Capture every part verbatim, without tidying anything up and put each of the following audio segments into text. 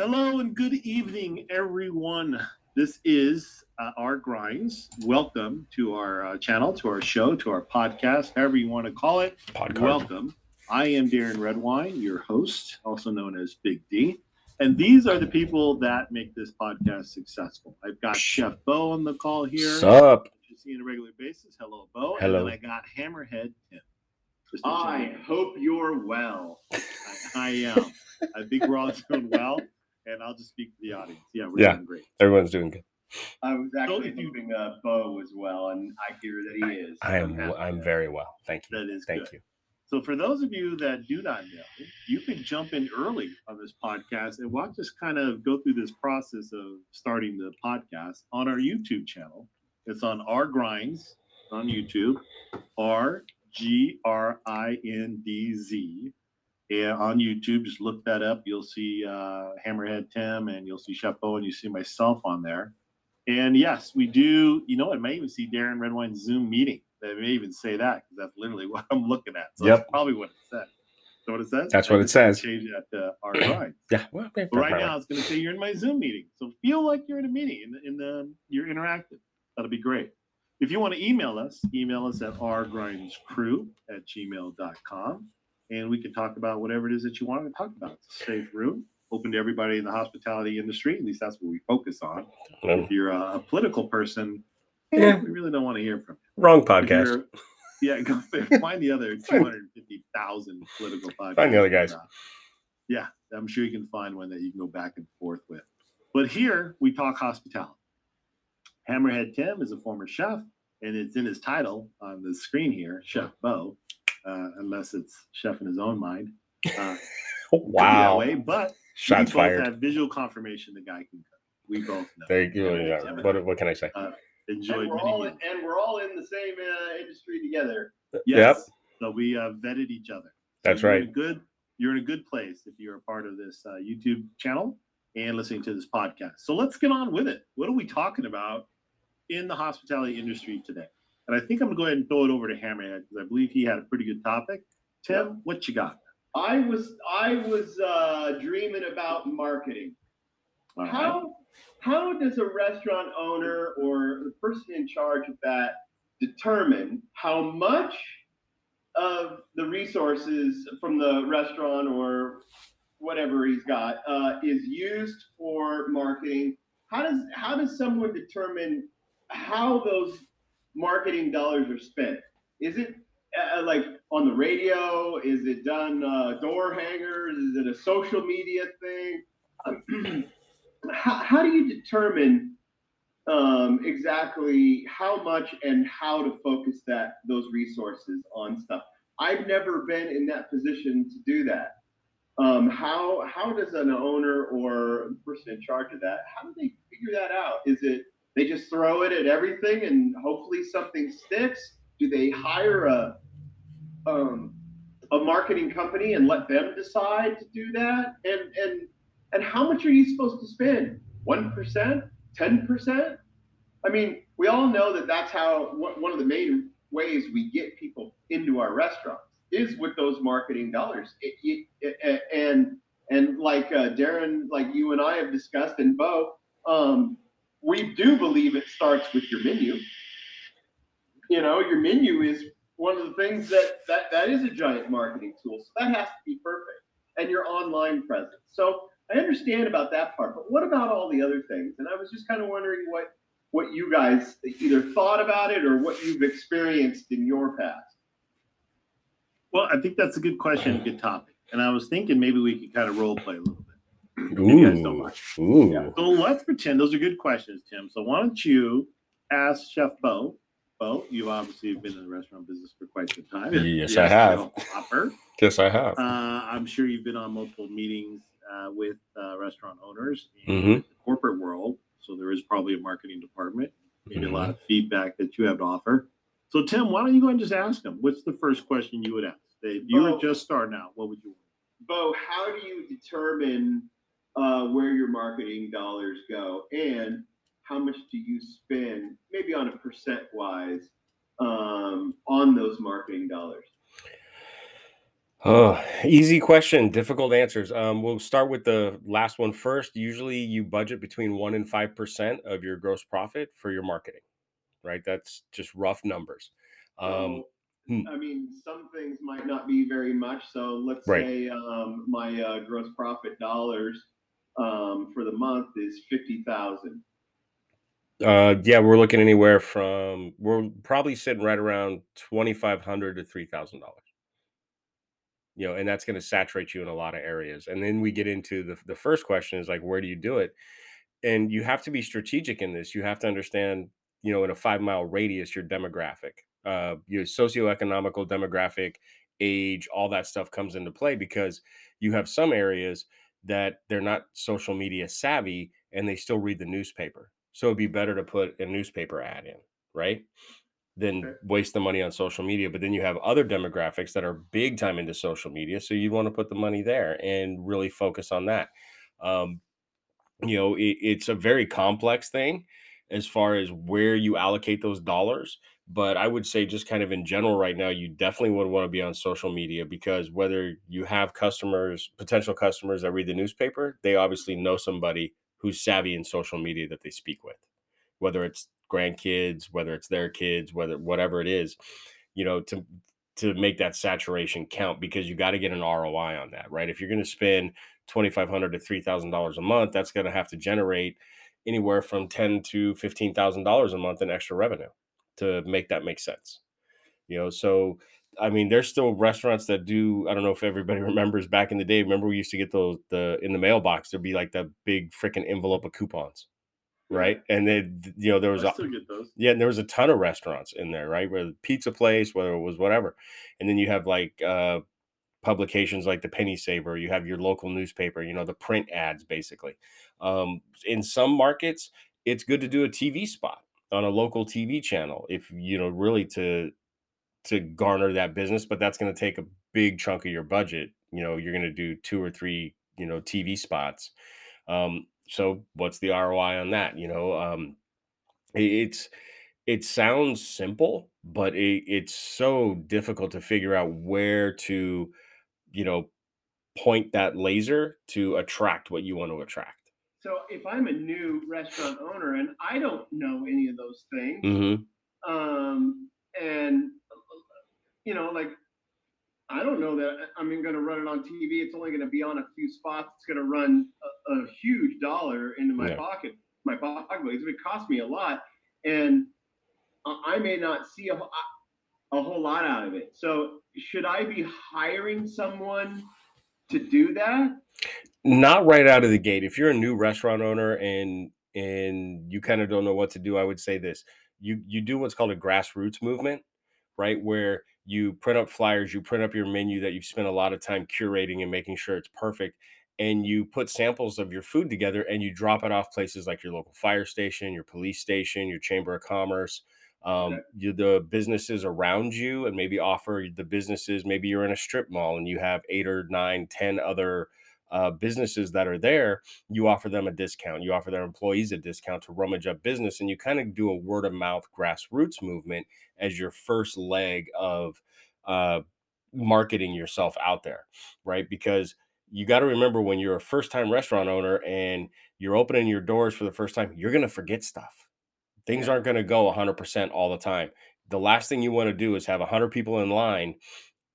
Hello and good evening, everyone. This is uh, R Grindz. Welcome to our uh, channel, to our show, to our podcast, however you want to call it. Podcast. Welcome. I am Darren Redwine, your host, also known as Big D. And these are the people that make this podcast successful. I've got Chef Bo on the call here. What's up? You see on a regular basis. Hello, Bo. Hello. And then I got Hammerhead Tim. I hope you're well. I, I am. I think we're all doing well. And I'll just speak to the audience. Yeah, we're yeah, doing great. Everyone's doing good. I was actually hoping uh, Bo as well, and I hear that he is. I am. I'm, I'm very well. Thank you. That is Thank good. you. So for those of you that do not know, you can jump in early on this podcast, and we'll just kind of go through this process of starting the podcast on our YouTube channel. It's on R Grindz on YouTube, R G R I N D Z. Yeah, on YouTube, just look that up. You'll see uh, Hammerhead Tim, and you'll see Chef Bo, and you see myself on there. And yes, we do. You know, I may even see Darren Redwine's Zoom meeting. I may even say that because that's literally what I'm looking at. So yep. That's probably what it says. So what it says? That's I what it says. Change that to R Grindz. Yeah. Well, right right now, it's going to say you're in my Zoom meeting. So feel like you're in a meeting, and in, in the you're interactive. That'll be great. If you want to email us, email us at r grinds crew at gmail dot com. And we can talk about whatever it is that you want to talk about. It's a safe room, open to everybody in the hospitality industry. At least that's what we focus on. Um, if you're a political person, yeah. we really don't want to hear from you. Wrong podcast. Yeah, go find the other two hundred fifty thousand political podcasts. Find the other guys. Yeah, I'm sure you can find one that you can go back and forth with. But here we talk hospitality. Hammerhead Tim is a former chef, and it's in his title on the screen here, Chef Bo. Uh, unless it's chef in his own mind. Uh, wow. That way, but shots we both fired. Have visual confirmation the guy can cook. We both know. There you go. Yeah. What, what can I say? Uh, enjoyed and we're, all in, and we're all in the same uh, industry together. Yes. Yep. So we uh, vetted each other. So That's you're right. In a good, you're in a good place if you're a part of this uh, YouTube channel and listening to this podcast. So let's get on with it. What are we talking about in the hospitality industry today? And I think I'm going to go ahead and throw it over to Hammerhead because I believe he had a pretty good topic. Tim, yeah. What you got? I was I was uh, dreaming about marketing. All how right. How does a restaurant owner or the person in charge of that determine how much of the resources from the restaurant or whatever he's got uh, is used for marketing? How does how does someone determine how those marketing dollars are spent? Is it uh, like on the radio? Is it done uh, door hangers? Is it a social media thing? Um, how, how do you determine um, exactly how much and how to focus that those resources on stuff? I've never been in that position to do that. Um, how how does an owner or person in charge of that? How do they figure that out? Is it they just throw it at everything and hopefully something sticks? Do they hire a um, a marketing company and let them decide to do that? And and and how much are you supposed to spend? one percent? ten percent? I mean, we all know that that's how one of the main ways we get people into our restaurants is with those marketing dollars. It, it, it, and and like uh, Darren, like you and I have discussed, and Bo, um, we do believe it starts with your menu. You know, your menu is one of the things that, that, that is a giant marketing tool. So that has to be perfect. And your online presence. So I understand about that part, but what about all the other things? And I was just kind of wondering what, what you guys either thought about it or what you've experienced in your past. Well, I think that's a good question, good topic. And I was thinking maybe we could kind of role play a little bit. Ooh, so, much. Ooh. Yeah. So let's pretend those are good questions, Tim. So why don't you ask Chef Bo? Bo, you obviously have been in the restaurant business for quite some time. Yes, yes I have. Yes, I have. Uh, I'm sure you've been on multiple meetings uh, with uh, restaurant owners in mm-hmm. the corporate world. So there is probably a marketing department, maybe mm-hmm. a lot of feedback that you have to offer. So Tim, why don't you go and just ask them? What's the first question you would ask? If you Bo, were just starting out, what would you want? Bo, how do you determine Uh, where your marketing dollars go and how much do you spend, maybe on a percent wise, um, on those marketing dollars? Oh, easy question, difficult answers. Um, we'll start with the last one first. Usually you budget between one and five percent of your gross profit for your marketing, right? That's just rough numbers. Um, so, I mean, some things might not be very much. So let's right. say um, my uh, gross profit dollars um, for the month is fifty thousand. Uh, yeah, we're looking anywhere from, we're probably sitting right around twenty-five hundred dollars to three thousand dollars. You know, and that's going to saturate you in a lot of areas. And then we get into the, the first question is like, where do you do it? And you have to be strategic in this. You have to understand, you know, in a five mile radius, your demographic, uh, your socioeconomical demographic, age, all that stuff comes into play, because you have some areas that they're not social media savvy and they still read the newspaper. So it'd be better to put a newspaper ad in, right? Then waste the money on social media. But then you have other demographics that are big time into social media. So you want to put the money there and really focus on that. Um, you know, it, it's a very complex thing as far as where you allocate those dollars. But I would say just kind of in general right now, you definitely would want to be on social media, because whether you have customers, potential customers that read the newspaper, they obviously know somebody who's savvy in social media that they speak with, whether it's grandkids, whether it's their kids, whether whatever it is, you know, to to make that saturation count, because you got to get an R O I on that, right? If you're going to spend twenty-five hundred dollars to three thousand dollars a month, that's going to have to generate anywhere from ten thousand dollars to fifteen thousand dollars a month in extra revenue to make that make sense. You know, so, I mean, there's still restaurants that do, I don't know if everybody remembers back in the day, remember we used to get those, the, in the mailbox, there'd be like that big freaking envelope of coupons. Right. And then, you know, there was, a, yeah, and there was a ton of restaurants in there, right? Whether pizza place, whether it was whatever. And then you have like uh, publications like the Penny Saver, you have your local newspaper, you know, the print ads, basically. Um, in some markets, it's good to do a T V spot on a local T V channel if, you know, really to, to garner that business, but that's going to take a big chunk of your budget. You know, you're going to do two or three, you know, T V spots. Um, So what's the R O I on that? You know, um, it's, it sounds simple, but it, it's so difficult to figure out where to, you know, point that laser to attract what you want to attract. So if I'm a new restaurant owner and I don't know any of those things, mm-hmm. um, and you know, like, I don't know that I'm going to run it on T V. It's only going to be on a few spots. It's going to run a, a huge dollar into my yeah. pocket. My pocket, it's going to cost me a lot. And I may not see a, a whole lot out of it. So should I be hiring someone to do that? Not right out of the gate. If you're a new restaurant owner and and you kind of don't know what to do, I would say this. You, you do what's called a grassroots movement, right? Where you print up flyers, you print up your menu that you've spent a lot of time curating and making sure it's perfect. And you put samples of your food together and you drop it off places like your local fire station, your police station, your chamber of commerce, um, okay. you, the businesses around you, and maybe offer the businesses. Maybe you're in a strip mall and you have eight or nine, ten other uh, businesses that are there. You offer them a discount. You offer their employees a discount to rummage up business. And you kind of do a word of mouth grassroots movement as your first leg of uh, marketing yourself out there, right? Because you got to remember, when you're a first-time restaurant owner and you're opening your doors for the first time, you're going to forget stuff. Things aren't going to go one hundred percent all the time. The last thing you want to do is have one hundred people in line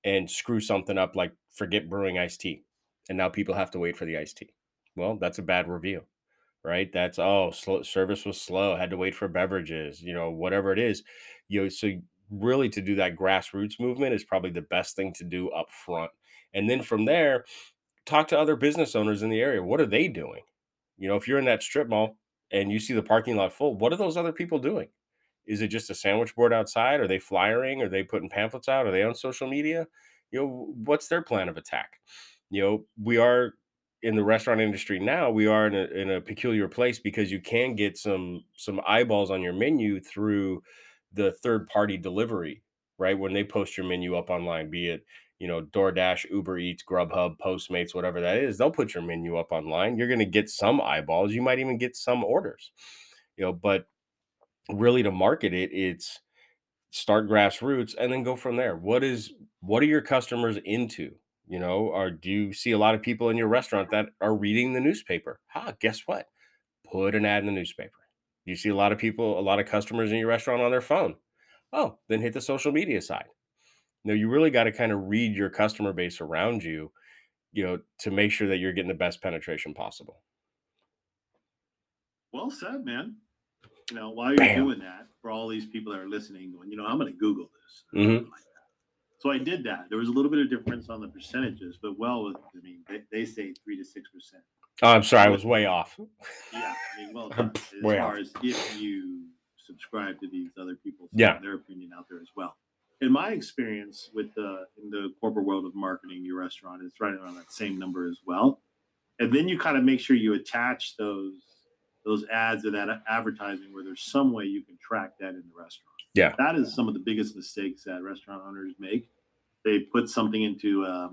and screw something up, like forget brewing iced tea. And now people have to wait for the iced tea. Well, that's a bad review, right? That's, oh, slow, service was slow, had to wait for beverages, you know, whatever it is. You know, so really to do that grassroots movement is probably the best thing to do up front. And then from there, talk to other business owners in the area. What are they doing? You know, if you're in that strip mall and you see the parking lot full, what are those other people doing? Is it just a sandwich board outside? Are they flyering? Are they putting pamphlets out? Are they on social media? You know, what's their plan of attack? You know, we are in the restaurant industry now, we are in a, in a peculiar place, because you can get some some eyeballs on your menu through the third party delivery, right? When they post your menu up online, be it, you know, DoorDash, Uber Eats, Grubhub, Postmates, whatever that is, they'll put your menu up online. You're going to get some eyeballs. You might even get some orders, you know, but really to market it, it's start grassroots and then go from there. What is, what are your customers into? You know, or do you see a lot of people in your restaurant that are reading the newspaper? Ah, guess what? Put an ad in the newspaper. You see a lot of people, a lot of customers in your restaurant on their phone. Oh, then hit the social media side. No, you really got to kind of read your customer base around you, you know, to make sure that you're getting the best penetration possible. Well said, man. You know, while you're Bam. doing that, for all these people that are listening, going, you know, I'm going to Google this. Mm-hmm. So I did that. There was a little bit of difference on the percentages, but well, I mean, they, they say three to six percent. Oh, I'm sorry, I was way off. Yeah, I mean, well, done. As far off. As if you subscribe to these other people, yeah, their opinion out there as well. In my experience with the in the corporate world of marketing your restaurant, it's right around that same number as well. And then you kind of make sure you attach those those ads or that advertising where there's some way you can track that in the restaurant. Yeah, that is some of the biggest mistakes that restaurant owners make. They put something into a,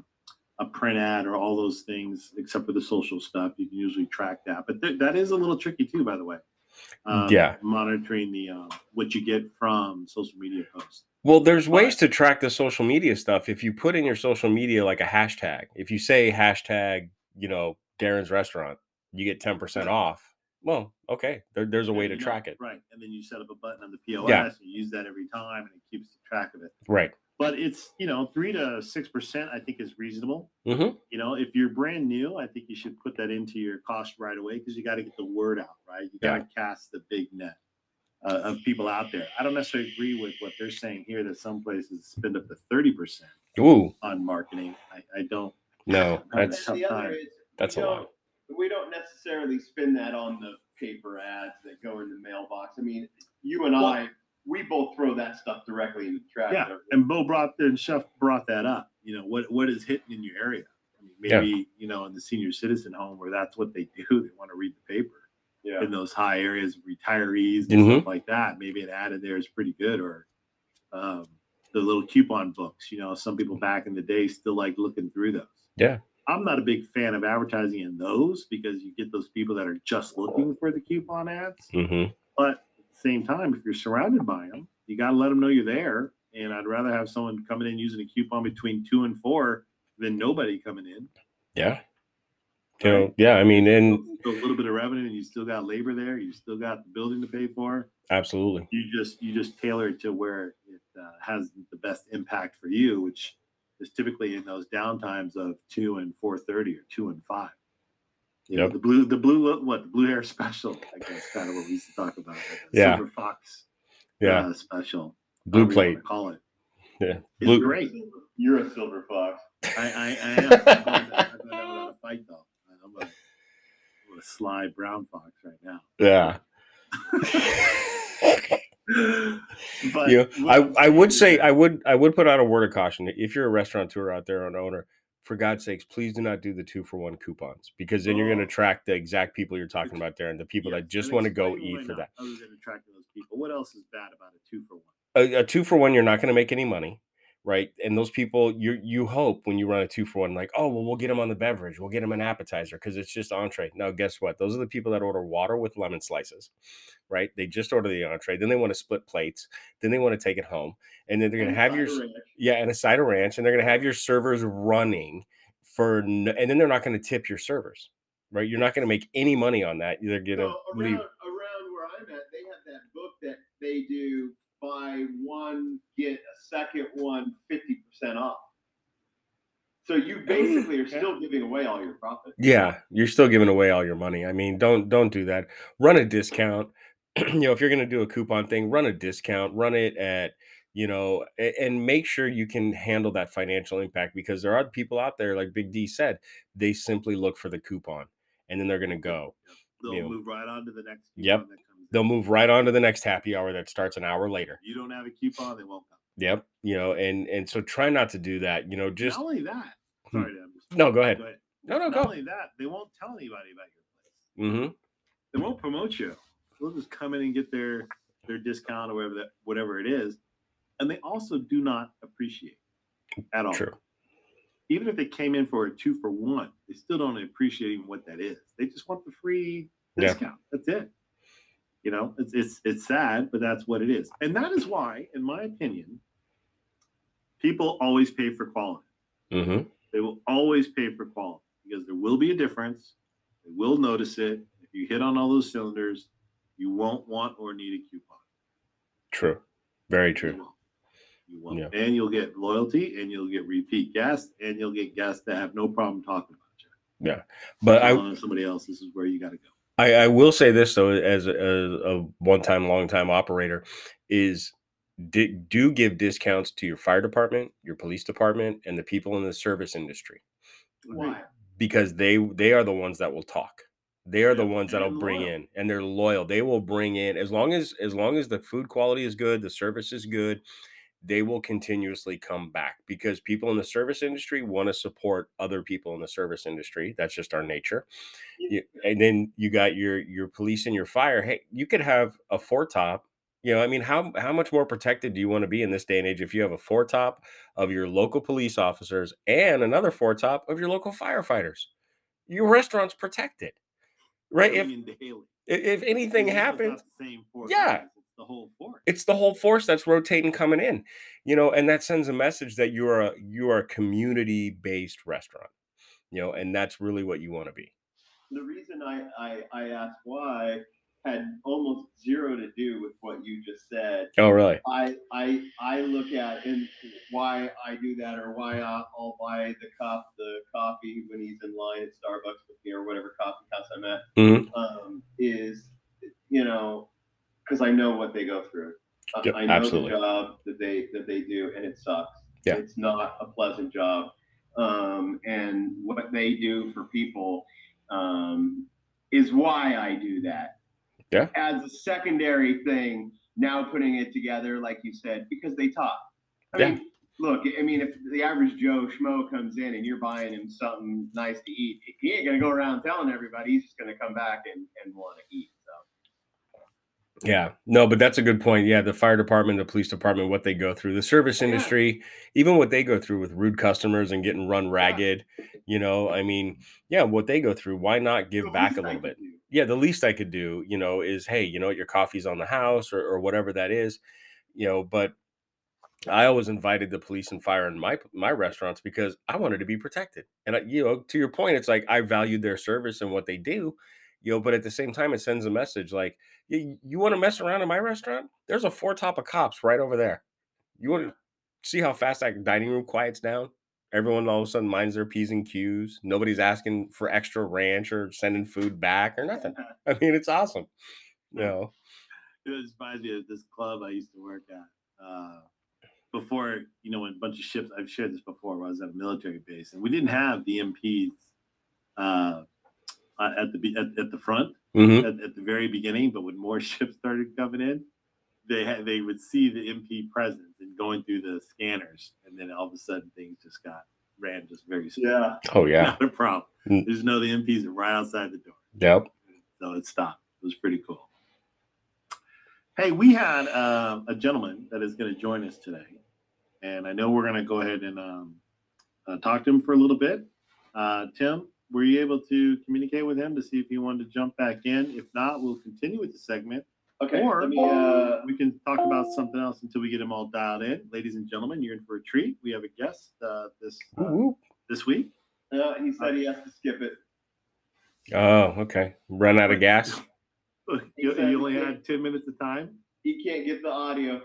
a print ad or all those things, except for the social stuff. You can usually track that, but th- that is a little tricky too, by the way. Um, yeah, monitoring the um, what you get from social media posts. Well, there's ways to track the social media stuff. If you put in your social media like a hashtag, if you say hashtag, you know, Darren's restaurant, you get ten percent off. Well, okay, there, there's a way to track it. Right, and then you set up a button on the P O S, yeah, and you use that every time, and it keeps track of it. Right. But it's, you know, three to six percent I think is reasonable. Mm-hmm. You know, if you're brand new, I think you should put that into your cost right away because you got to get the word out, right? You got to yeah. cast the big net. Uh, of people out there. I don't necessarily agree with what they're saying here that some places spend up to thirty percent Ooh. on marketing. I, I don't. No, I that's, the other is, that's a lot. We don't necessarily spend that on the paper ads that go in the mailbox. I mean, you and well, I, we both throw that stuff directly in the trash. Yeah, and Bo brought and Chef brought that up. You know, what what is hitting in your area? I mean, maybe, yeah. you know, in the senior citizen home where that's what they do. They want to read the paper. Yeah. In those high areas of retirees and mm-hmm. stuff like that, maybe an ad in there is pretty good. Or um, the little coupon books, you know, some people back in the day still like looking through those. Yeah. I'm not a big fan of advertising in those because you get those people that are just looking for the coupon ads. Mm-hmm. But at the same time, if you're surrounded by them, you got to let them know you're there. And I'd rather have someone coming in using a coupon between two and four than nobody coming in. Yeah. You know, yeah, I mean, and a little bit of revenue, and you still got labor there. You still got the building to pay for. Absolutely. You just you just tailor it to where it uh, has the best impact for you, which is typically in those downtimes of two and four thirty or two and five. You yep. know, the blue the blue what the blue hair special. I guess kind of what we used to talk about. Like yeah. Silver Fox. Yeah. Uh, special. Blue plate. Call it. Yeah. It's blue. Great. You're a silver fox. I I, I am. I'm going to have a fight though. I'm a, I'm a sly brown fox right now. Yeah. But you know, I, I would say I would I would put out a word of caution. If you're a restaurateur out there or an owner, for God's sakes, please do not do the two for one coupons because then oh. you're going to attract the exact people you're talking about there and the people yes, that just want to go eat for not. that. I was attracting those people. What else is bad about a two for one? A, a two for one, you're not going to make any money. Right. And those people, you you hope when you run a two for one, like, oh, well, we'll get them on the beverage. We'll get them an appetizer because it's just entree. Now, guess what? Those are the people that order water with lemon slices. Right. They just order the entree. Then they want to split plates. Then they want to take it home. And then they're going to have your ranch. Yeah. And a side of ranch. And they're going to have your servers running for. No, and then they're not going to tip your servers. Right. You're not going to make any money on that. They're going to so leave. Around where I'm at, they have that book that they do. Buy one, get a second one fifty percent off. So you basically are still giving away all your profit. Yeah, you're still giving away all your money. I mean, don't don't do that. Run a discount. You know, if you're going to do a coupon thing, run a discount. Run it at, you know, and make sure you can handle that financial impact because there are people out there, like Big D said, they simply look for the coupon and then they're going to go. They'll you know. move right on to the next coupon. Yep. They'll move right on to the next happy hour that starts an hour later. You don't have a coupon, they won't come. Yep. You know, and and so try not to do that. You know, just not only that. Sorry, Deb. No, go ahead. go ahead. No, no, not go. Not only that, they won't tell anybody about your place. Mm-hmm. They won't promote you. They'll just come in and get their their discount or whatever that whatever it is, and they also do not appreciate at all. True. Even if they came in for a two for one, they still don't appreciate even what that is. They just want the free discount. Yeah. That's it. You know, it's it's it's sad, but that's what it is. And that is why, in my opinion, people always pay for quality. Mm-hmm. they will always pay for quality because there will be a difference. They will notice it. If you hit on all those cylinders, you won't want or need a coupon. True. Very true. You won't. You won't. Yeah. And you'll get loyalty, and you'll get repeat guests, and you'll get guests that have no problem talking about you. Yeah. But I, on somebody else, this is where you got to go. I, I will say this, though, as a, a one-time, long-time operator, is d- do give discounts to your fire department, your police department, and the people in the service industry. Why? Because they they are the ones that will talk. They are the ones that'll bring in, and they're loyal. They will bring in, as long as as long as the food quality is good, the service is good, they will continuously come back because people in the service industry want to support other people in the service industry. That's just our nature. You, and then you got your your police and your fire. Hey, you could have a four top. You know, I mean, how how much more protected do you want to be in this day and age if you have a four top of your local police officers and another four top of your local firefighters? Your restaurant's protected. Right. If, if anything happens, yeah, it's the whole force. It's the whole force that's rotating coming in, you know, and that sends a message that you are a, you are a community based restaurant, you know, and that's really what you want to be. The reason I, I I asked why had almost zero to do with what you just said. Oh, really? I I I look at and why I do that, or why I'll buy the cup, the coffee when he's in line at Starbucks with me, or whatever coffee house I'm at. Mm-hmm. Um, is you know, because I know what they go through. Yep, I know absolutely. the job that they that they do, and it sucks. Yeah. It's not a pleasant job, um, and what they do for people um, is why I do that. Yeah. As a secondary thing, now putting it together, like you said, because they talk. I yeah. mean, look, I mean, if the average Joe Schmo comes in and you're buying him something nice to eat, he ain't going to go around telling everybody. He's just going to come back and, and want to eat. So. Yeah. No, but that's a good point. Yeah. The fire department, the police department, what they go through, the service industry, yeah. even what they go through with rude customers and getting run ragged. Yeah. You know, I mean, yeah, what they go through, why not give so back a little bit? Do. Yeah, the least I could do, you know, is, hey, you know, your coffee's on the house or, or whatever that is, you know, but I always invited the police and fire in my my restaurants because I wanted to be protected. And, I, you know, to your point, it's like I valued their service and what they do, you know, but at the same time, it sends a message like, you, you want to mess around in my restaurant? There's a four top of cops right over there. You want to see how fast that dining room quiets down? Everyone all of a sudden minds their P's and Q's. Nobody's asking for extra ranch or sending food back or nothing. I mean, it's awesome. You know. It reminds me of this club I used to work at. Uh, before, you know, when a bunch of ships, I've shared this before, when I was at a military base. And we didn't have the M Ps uh, at the at, at the front mm-hmm. at, at the very beginning. But when more ships started coming in, they had, they would see the M P presence and going through the scanners, and then all of a sudden things just got ran just very smooth. Yeah. Oh yeah. Not a problem. Mm. There's no the M Ps are right outside the door. Yep. So it stopped. It was pretty cool. Hey, we had uh, a gentleman that is going to join us today, and I know we're going to go ahead and um, uh, talk to him for a little bit. Uh, Tim, were you able to communicate with him to see if he wanted to jump back in? If not, we'll continue with the segment. Okay, or me, uh, we can talk about something else until we get them all dialed in. Ladies and gentlemen, you're in for a treat. We have a guest uh, this uh, this week. Uh, he said uh, he has to skip it. Oh, okay. Run out of gas? you, you only had ten minutes of time? He can't get the audio.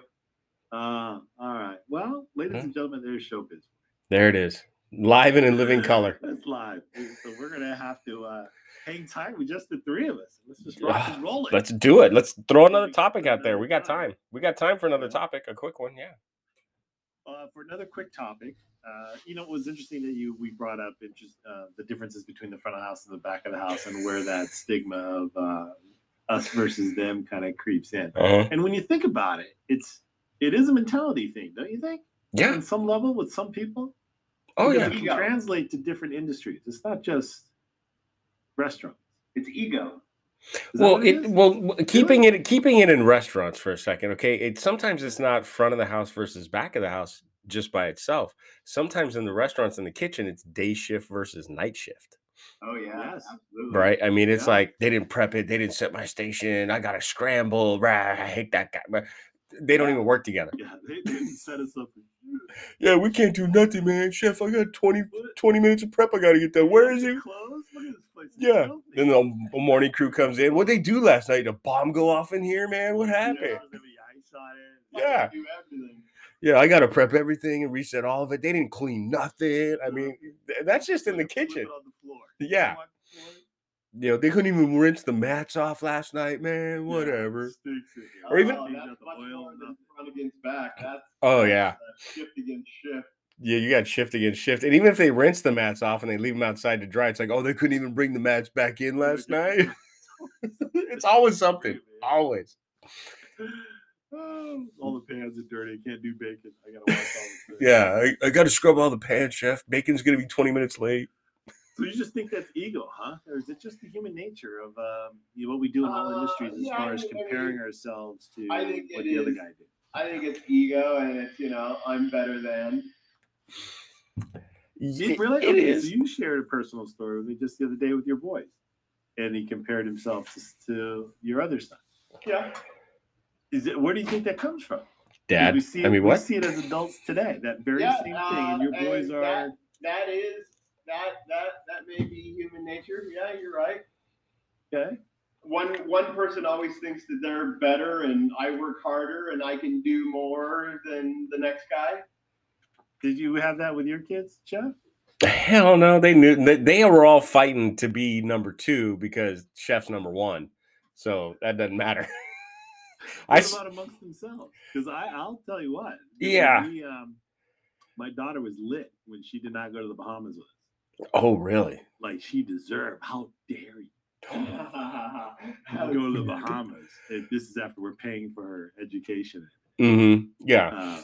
Uh, all right. Well, ladies huh? and gentlemen, there's showbiz. There it is. Live and in living color. That's live. So we're going to have to... Uh, hang tight. We just the three of us. Let's just rock and roll it. Let's do it. Let's throw another topic out there. We got time. We got time for another topic, a quick one, yeah. Uh, for another quick topic, uh, you know, it was interesting that you we brought up just, uh, the differences between the front of the house and the back of the house and where that stigma of uh, us versus them kind of creeps in. Uh-huh. And when you think about it, it's it is a mentality thing, don't you think? Yeah. On some level with some people. Oh, yeah. It can translate to different industries. It's not just restaurants. It's ego. Well, it, it well keeping it keeping it in restaurants for a second, okay? It sometimes it's not front of the house versus back of the house just by itself. Sometimes in the restaurants in the kitchen, it's day shift versus night shift. Oh yeah, yes. Absolutely. Right? I mean, it's yeah. like they didn't prep it, they didn't set my station. I gotta scramble. Rah, I hate that guy. They don't yeah. even work together. Yeah, they, they set us up Yeah, we can't do nothing, man. Chef, I got twenty, twenty minutes of prep. I got to get done. Where is he? Close? Look at this place. Yeah. Then the morning crew comes in. What'd they do last night? Did a bomb go off in here, man? What happened? Yeah. Ice on it. Yeah. Do everything. Yeah, I got to prep everything and reset all of it. They didn't clean nothing. I mean, that's just in the kitchen. On the floor. Yeah. You know, they couldn't even rinse the mats off last night, man. Whatever. Yeah, or even oh, that's the oil front against back. That's, oh yeah. That's shift against shift. Yeah, you got shift against shift. And even if they rinse the mats off and they leave them outside to dry, it's like, oh, they couldn't even bring the mats back in last night. It's always something. Always. Oh, all the pans are dirty. I can't do bacon. I gotta wash all the Yeah, I, I gotta scrub all the pans, Chef. Bacon's gonna be twenty minutes late. So you just think that's ego, huh? Or is it just the human nature of um, you know, what we do in all uh, industries as yeah, far as comparing ourselves to what the is, other guy did? I think it's ego, and it's, you know, I'm better than. It, really? It okay, is. So you shared a personal story with me just the other day with your boys, and he compared himself to your other son. Yeah. Is it? Where do you think that comes from? Dad. We see it, I mean, what? We see it as adults today. That very yeah, same uh, thing, and your boys are. That, that is. That that that may be human nature. Yeah, you're right. Okay. One one person always thinks that they're better, and I work harder, and I can do more than the next guy. Did you have that with your kids, Jeff? Hell no. They knew they, they were all fighting to be number two because Chef's number one, so that doesn't matter. What I, about amongst themselves? Because I I'll tell you what. Yeah. We, um, my daughter was lit when she did not go to the Bahamas with us. Oh, really? Like she deserved. How dare you? I'll go to the Bahamas. And this is after we're paying for her education. Mm-hmm. Yeah. Uh,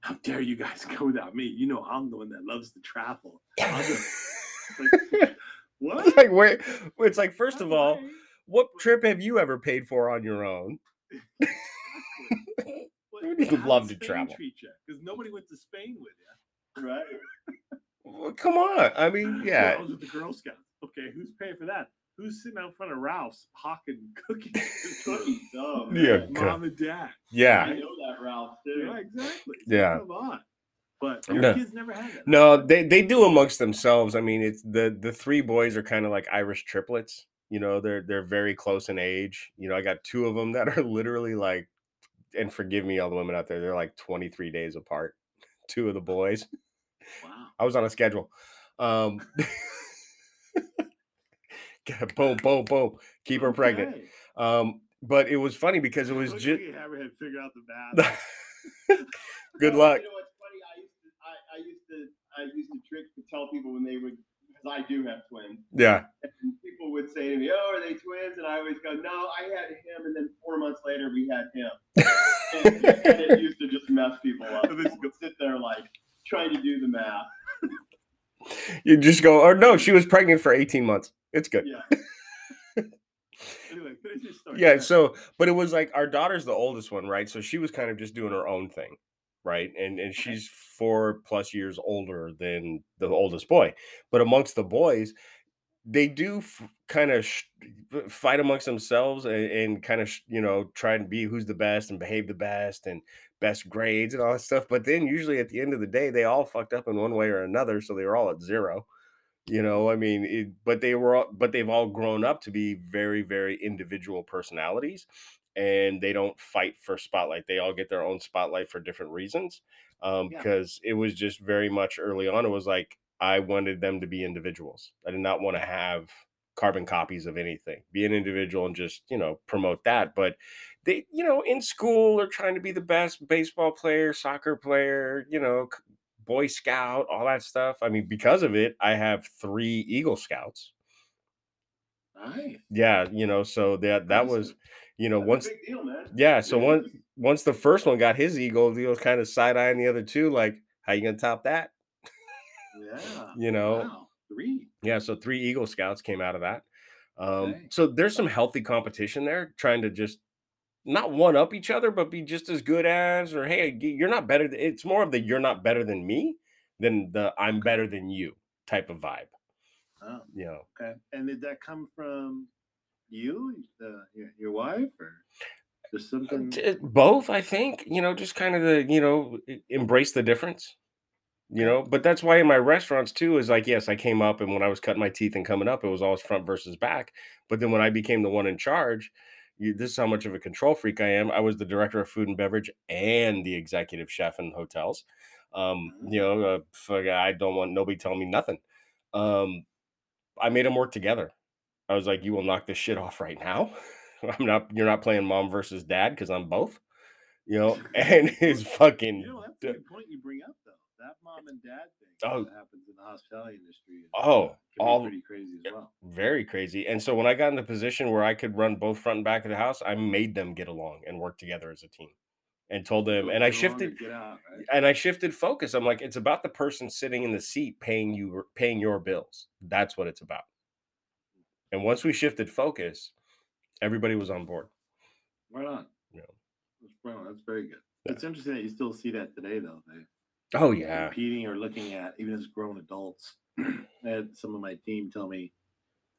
how dare you guys go without me? You know, I'm the one that loves to travel. I'll go. Like, what? It's like, wait, it's like, first of all, what trip have you ever paid for on your own? Exactly. You'd well, love to travel. Because nobody went to Spain with you. Right. Well, come on. I mean, yeah. I was with the Girl Scouts. Okay, who's paying for that? Who's sitting out in front of Ralph's hawking cookies and cookies? Oh, yeah, mom and dad. Yeah. I know that, Ralph, too. Yeah, exactly. Yeah. Come on. But your no. kids never had that. No, they, they do amongst themselves. I mean, it's the, the three boys are kind of like Irish triplets. You know, they're they're very close in age. You know, I got two of them that are literally like, and forgive me, all the women out there, they're like twenty-three days apart, two of the boys. Wow. I was on a schedule. Um, boom, boom, boom. Keep her okay. pregnant. Um, but it was funny because it was just. You haven't figured out the math. Good well, luck. You know what's funny? I used to, I, I used to, I used to trick to tell people when they would, because I do have twins. Yeah. And people would say to me, "Oh, are they twins?" And I always go, "No, I had him," and then four months later we had him. and, and it used to just mess people up. They would sit there like. Trying to do the math. You just go, or no, she was pregnant for eighteen months. It's good. Yeah. Anyway, finish your story. Yeah, so, but it was like our daughter's the oldest one, right? So she was kind of just doing her own thing, right? And and she's four plus years older than the oldest boy. But amongst the boys, they do f- kind of sh- fight amongst themselves and, and kind of, sh- you know, try and be who's the best and behave the best and best grades and all that stuff. But then usually at the end of the day, they all fucked up in one way or another. So they were all at zero, you know, I mean, it, but they were, all, but they've all grown up to be very, very individual personalities, and they don't fight for spotlight. They all get their own spotlight for different reasons. Um, yeah. Because it was just very much early on. It was like, I wanted them to be individuals. I did not want to have carbon copies of anything. Be an individual and just, you know, promote that. But they, you know, in school are trying to be the best baseball player, soccer player, you know, Boy Scout, all that stuff. I mean, because of it, I have three Eagle Scouts. Nice. Yeah, you know, so that that was, you know, that's once a big deal, man. Yeah, so yeah. once once the first one got his Eagle, he was kind of side-eyeing the other two, like, how you gonna top that? Yeah, you know, wow. three. Yeah, so three Eagle Scouts came out of that. Um, okay. So there's some healthy competition there, trying to just not one up each other, but be just as good as, or hey, you're not better. Th- it's more of the you're not better than me than the I'm better than you type of vibe. Oh, you know. Okay. And did that come from you, the, your, your wife, or? Just something. Both, I think. You know, just kind of the, you know, embrace the difference. You know, but that's why in my restaurants too is like, yes, I came up, and when I was cutting my teeth and coming up, it was always front versus back. But then when I became the one in charge, you, this is how much of a control freak I am. I was the director of food and beverage and the executive chef in hotels. Um, you know, uh, I don't want nobody telling me nothing. Um, I made them work together. I was like, you will knock this shit off right now. I'm not, you're not playing mom versus dad, because I'm both, you know, and it's fucking. You know, that's a good point you bring up, though. That mom and dad thing oh, that happens in the hospitality industry. Is, oh, uh, can all be pretty crazy as well. Very crazy. And so when I got in the position where I could run both front and back of the house, I made them get along and work together as a team, and told them. Don't and I shifted. Get out, right? And I shifted focus. I'm like, it's about the person sitting in the seat paying you, paying your bills. That's what it's about. And once we shifted focus, everybody was on board. Right on. Yeah. Well, that's very good. Yeah. It's interesting that you still see that today, though. They, Oh yeah, competing or looking at, even as grown adults. I had some of my team tell me,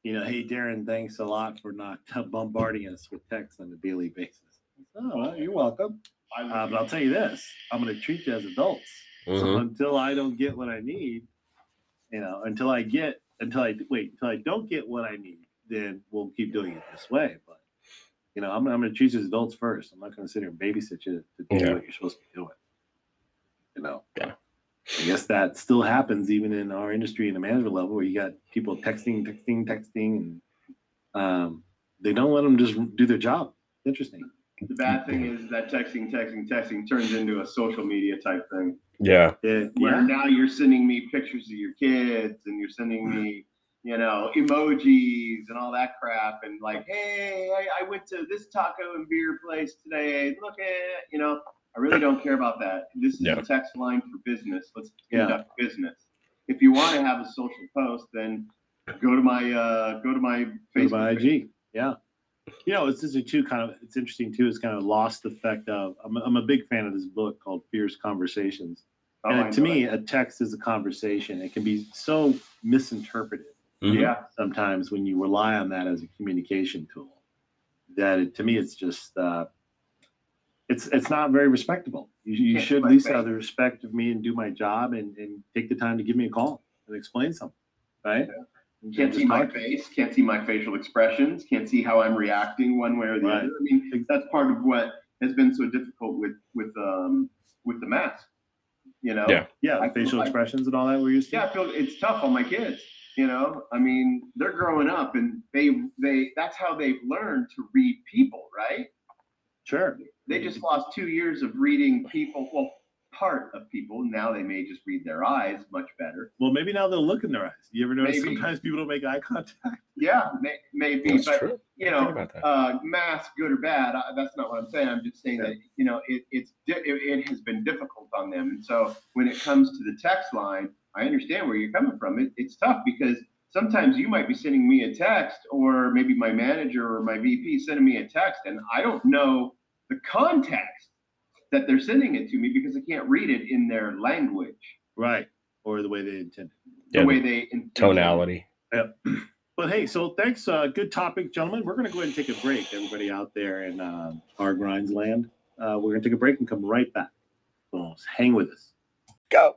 you know, hey Darren, thanks a lot for not bombarding us with texts on a daily basis. Said, oh, well, you're welcome. Uh, but I'll tell you this: I'm going to treat you as adults. Mm-hmm. So until I don't get what I need, you know, until I get, until I wait, until I don't get what I need, then we'll keep doing it this way. But you know, I'm, I'm going to treat you as adults first. I'm not going to sit here and babysit you to do yeah. what you're supposed to be doing. You know, yeah. I guess that still happens even in our industry in the management level, where you got people texting, texting, texting, and um, they don't let them just do their job. Interesting. The bad thing is that texting, texting, texting turns into a social media type thing. Yeah. It, where yeah. now you're sending me pictures of your kids, and you're sending me, you know, emojis and all that crap, and like, hey, I, I went to this taco and beer place today. Look at it, you know. I really don't care about that. This is yeah. a text line for business. Let's conduct yeah. business. If you want to have a social post, then go to my uh, go to my Facebook. Go to my I G. Yeah, you know, it's this is too kind of it's interesting too. It's kind of lost the effect of. I'm I'm a big fan of this book called Fierce Conversations. Oh, and to me, that. a text is a conversation. It can be so misinterpreted. Mm-hmm. Yeah, sometimes when you rely on that as a communication tool, that it, to me, it's just. Uh, It's it's not very respectable. You, you should at least have the respect of me and do my job and, and take the time to give me a call and explain something, right? Yeah. Can't see my face, can't see my facial expressions, can't see how I'm reacting one way or the right. other. I mean, that's part of what has been so difficult with with um with the mask, you know? Yeah, yeah, I facial expressions like, and all that we're used to. Yeah, I feel it's tough on my kids, you know? I mean, they're growing up and they they that's how they've learned to read people, right? Sure. They just lost two years of reading people, well, part of people. Now they may just read their eyes much better. Well, maybe now they'll look in their eyes. You ever notice maybe. sometimes people don't make eye contact? Yeah, may, maybe. That's but, true. you know, uh, mask, good or bad, I, that's not what I'm saying. I'm just saying yeah. that, you know, it, it's di- it, it has been difficult on them. And so when it comes to the text line, I understand where you're coming from. It, it's tough because sometimes you might be sending me a text, or maybe my manager or my V P sending me a text, and I don't know the context that they're sending it to me because I can't read it in their language. Right. Or the way they intended. The yeah. way they intended. Tonality. Yep. But hey, so thanks. Uh, good topic, gentlemen. We're going to go ahead and take a break, everybody out there in uh, R Grindz land. Uh, we're going to take a break and come right back. So hang with us. Go.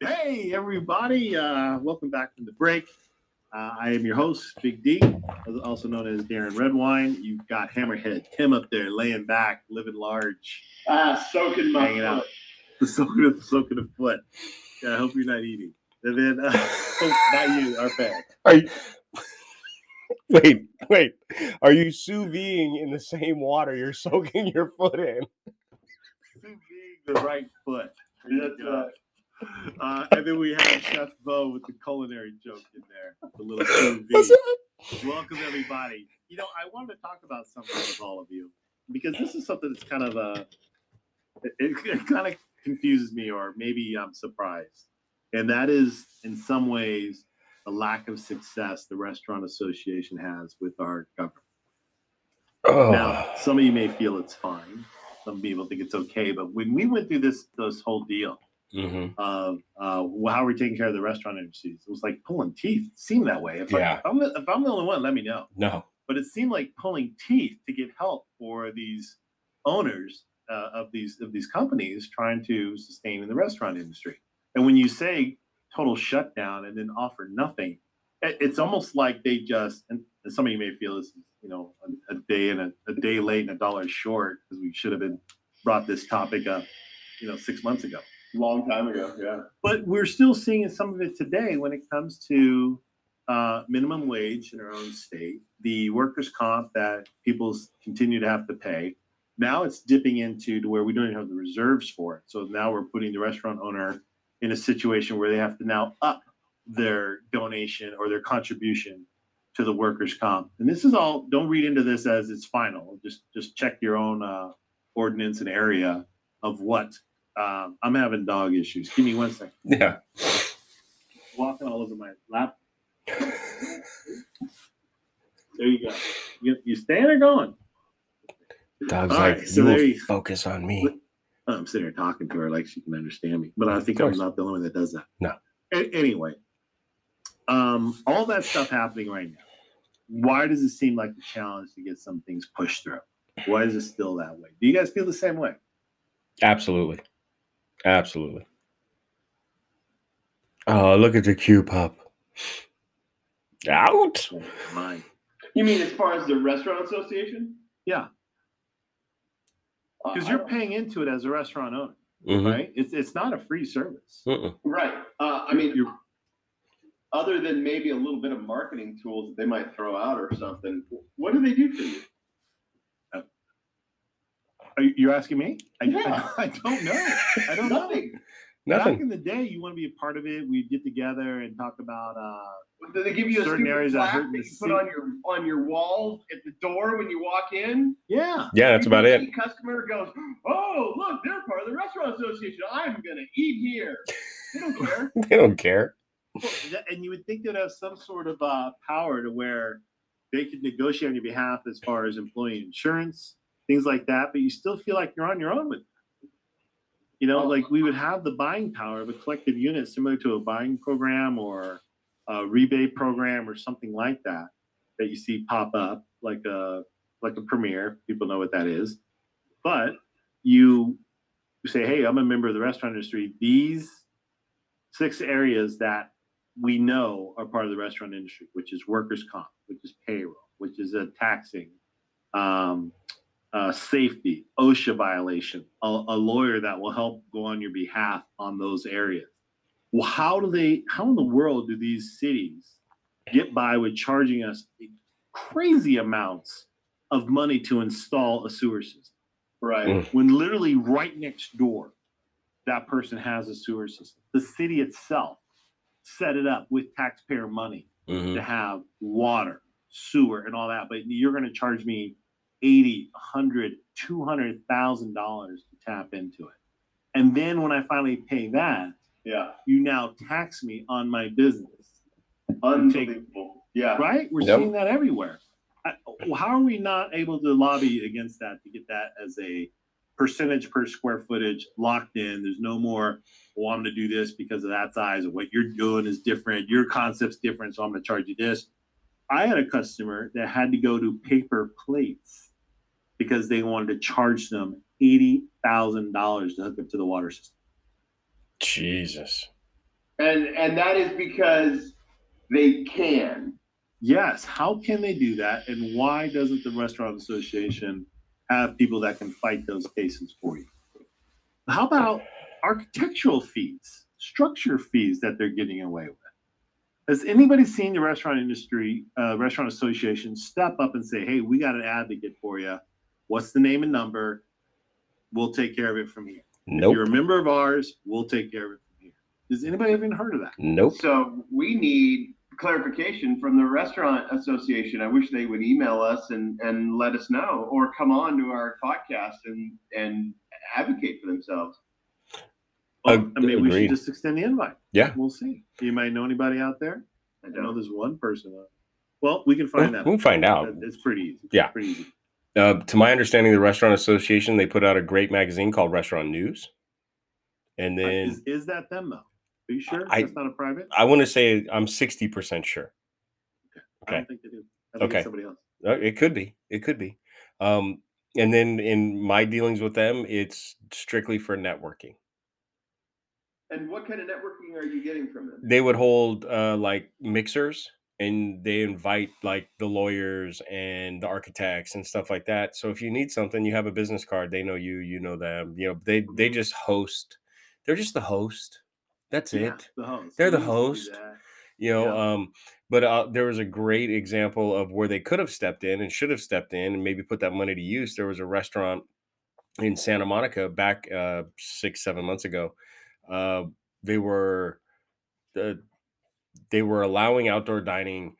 Hey, everybody. Uh, welcome back from the break. Uh, I am your host, Big D, also known as Darren Redwine. You've got Hammerhead Tim up there, laying back, living large. Ah, soaking my hanging foot. Out. Soaking, soaking a foot. Yeah, I hope you're not eating. And then, uh, oh, not you, our fan. Are you, wait, wait. Are you sous videing in the same water you're soaking your foot in? Sous videing the right foot. That's right. Uh, and then we have Chef Bo with the culinary joke in there. The little T V. Welcome, everybody. You know, I wanted to talk about something with all of you because this is something that's kind of a, it, it kind of confuses me, or maybe I'm surprised. And that is, in some ways, the lack of success the Restaurant Association has with our government. Oh. Now, some of you may feel it's fine. Some people think it's okay. But when we went through this, this whole deal, Mm-hmm. Uh, uh, how we're taking care of the restaurant industries. It was like pulling teeth. It seemed that way. If, yeah. I, if, I'm, if I'm the only one, let me know. No, but it seemed like pulling teeth to get help for these owners uh, of these of these companies trying to sustain in the restaurant industry. And when you say total shutdown and then offer nothing, it's almost like they just, and some of you may feel this, you know, a, a day and a, a day late and a dollar short, because we should have been brought this topic up, you know, six months ago. Long time ago, yeah. But we're still seeing some of it today when it comes to uh, minimum wage in our own state, the workers' comp that people continue to have to pay. Now it's dipping into to where we don't even have the reserves for it. So now we're putting the restaurant owner in a situation where they have to now up their donation or their contribution to the workers' comp. And this is all, don't read into this as it's final. Just just check your own uh, ordinance and area of what. Um, I'm having dog issues. Give me one second. Yeah. Walking all over my lap. There you go. You, you staying or going? Dog's all like, right, so you focus on me. I'm sitting here talking to her like she can understand me. But I think I'm not the only one that does that. No. A- anyway, um, all that stuff happening right now. Why does it seem like a challenge to get some things pushed through? Why is it still that way? Do you guys feel the same way? Absolutely. Absolutely. Oh, look at the queue pop. Out. Mine. You mean as far as the restaurant association? Yeah. Because uh, you're paying into it as a restaurant owner, mm-hmm. right? It's it's not a free service. Uh-uh. Right. Uh, I mean, you're, other than maybe a little bit of marketing tools that they might throw out or something, what do they do for you? Are you, you're asking me? I, yeah. I, I don't know. I don't Nothing. know. Nothing. Back in the day, you want to be a part of it. We'd get together and talk about uh, Did they give you certain a areas that hurt. You put on your on your wall at the door when you walk in. Yeah. Yeah, that's you about it. The customer goes, "Oh, look, they're part of the restaurant association. I'm gonna eat here." They don't care. They don't care. Well, and you would think they'd have some sort of uh, power to where they could negotiate on your behalf as far as employee insurance. Things like that, but you still feel like you're on your own with them. You know, like we would have the buying power of a collective unit similar to a buying program or a rebate program or something like that that you see pop up like a like a Premier. People know what that is. But you say, hey, I'm a member of the restaurant industry. These six areas that we know are part of the restaurant industry, which is workers' comp, which is payroll, which is a taxing, um, Uh, safety, OSHA violation, a, a lawyer that will help go on your behalf on those areas. Well, how do they, how in the world do these cities get by with charging us crazy amounts of money to install a sewer system, right? Mm. When literally right next door, that person has a sewer system. The city itself set it up with taxpayer money mm-hmm. to have water, sewer, and all that. But you're going to charge me eighty, a hundred, two hundred thousand dollars to tap into it. And then when I finally pay that, yeah, you now tax me on my business. Unbelievable. Yeah. Right? We're yep. seeing that everywhere. I, how are we not able to lobby against that to get that as a percentage per square footage locked in? There's no more, well, I'm going to do this because of that size or what you're doing is different. Your concept's different, so I'm going to charge you this. I had a customer that had to go to paper plates because they wanted to charge them eighty thousand dollars to hook up to the water system. Jesus. And and that is because they can. Yes. How can they do that? And why doesn't the Restaurant Association have people that can fight those cases for you? How about architectural fees, structure fees that they're getting away with? Has anybody seen the restaurant industry, uh, Restaurant Association step up and say, hey, we got an advocate for you. What's the name and number? We'll take care of it from here. Nope. If you're a member of ours, we'll take care of it from here. Has anybody even heard of that? Nope. So we need clarification from the Restaurant Association. I wish they would email us and, and let us know or come on to our podcast and, and advocate for themselves. Well, uh, I mean, agreed. We should just extend the invite. Yeah. We'll see. You might know anybody out there? I don't know there's one person. Out. Well, we can find well, out. We'll find out. It's pretty easy. It's yeah. pretty easy. Uh, to my understanding, the Restaurant Association, they put out a great magazine called Restaurant News. And then uh, is, is that them though? Are you sure? I, That's not a private? I want to say I'm sixty percent sure. Okay. okay. I don't think they do. I think okay. it's somebody else. It could be. It could be. Um, And then in my dealings with them, it's strictly for networking. And what kind of networking are you getting from them? They would hold uh, like mixers, and they invite like the lawyers and the architects and stuff like that. So if you need something, you have a business card. They know you, you know them. You know, they they just host. They're just the host. That's yeah, it. The host. They're you the host. You know, yeah. um, but uh, there was a great example of where they could have stepped in and should have stepped in and maybe put that money to use. There was a restaurant in Santa Monica back uh, six, seven months ago. Uh, they were uh, they were allowing outdoor dining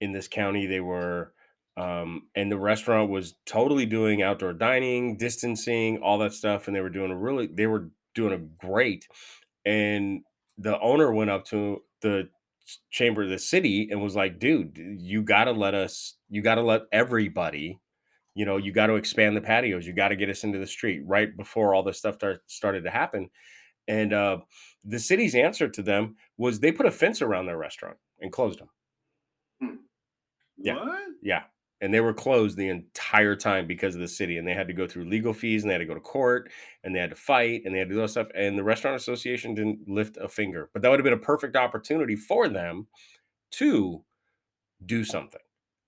in this county. They were, um, and the restaurant was totally doing outdoor dining, distancing, all that stuff, and they were doing a really they were doing a great. And the owner went up to the chamber of the city and was like, "Dude, you got to let us. You got to let everybody. You know, you got to expand the patios. You got to get us into the street." Right before all this stuff tar- started to happen. And uh, the city's answer to them was they put a fence around their restaurant and closed them. What? Yeah. Yeah. And they were closed the entire time because of the city. And they had to go through legal fees, and they had to go to court, and they had to fight, and they had to do that stuff. And the Restaurant Association didn't lift a finger. But that would have been a perfect opportunity for them to do something.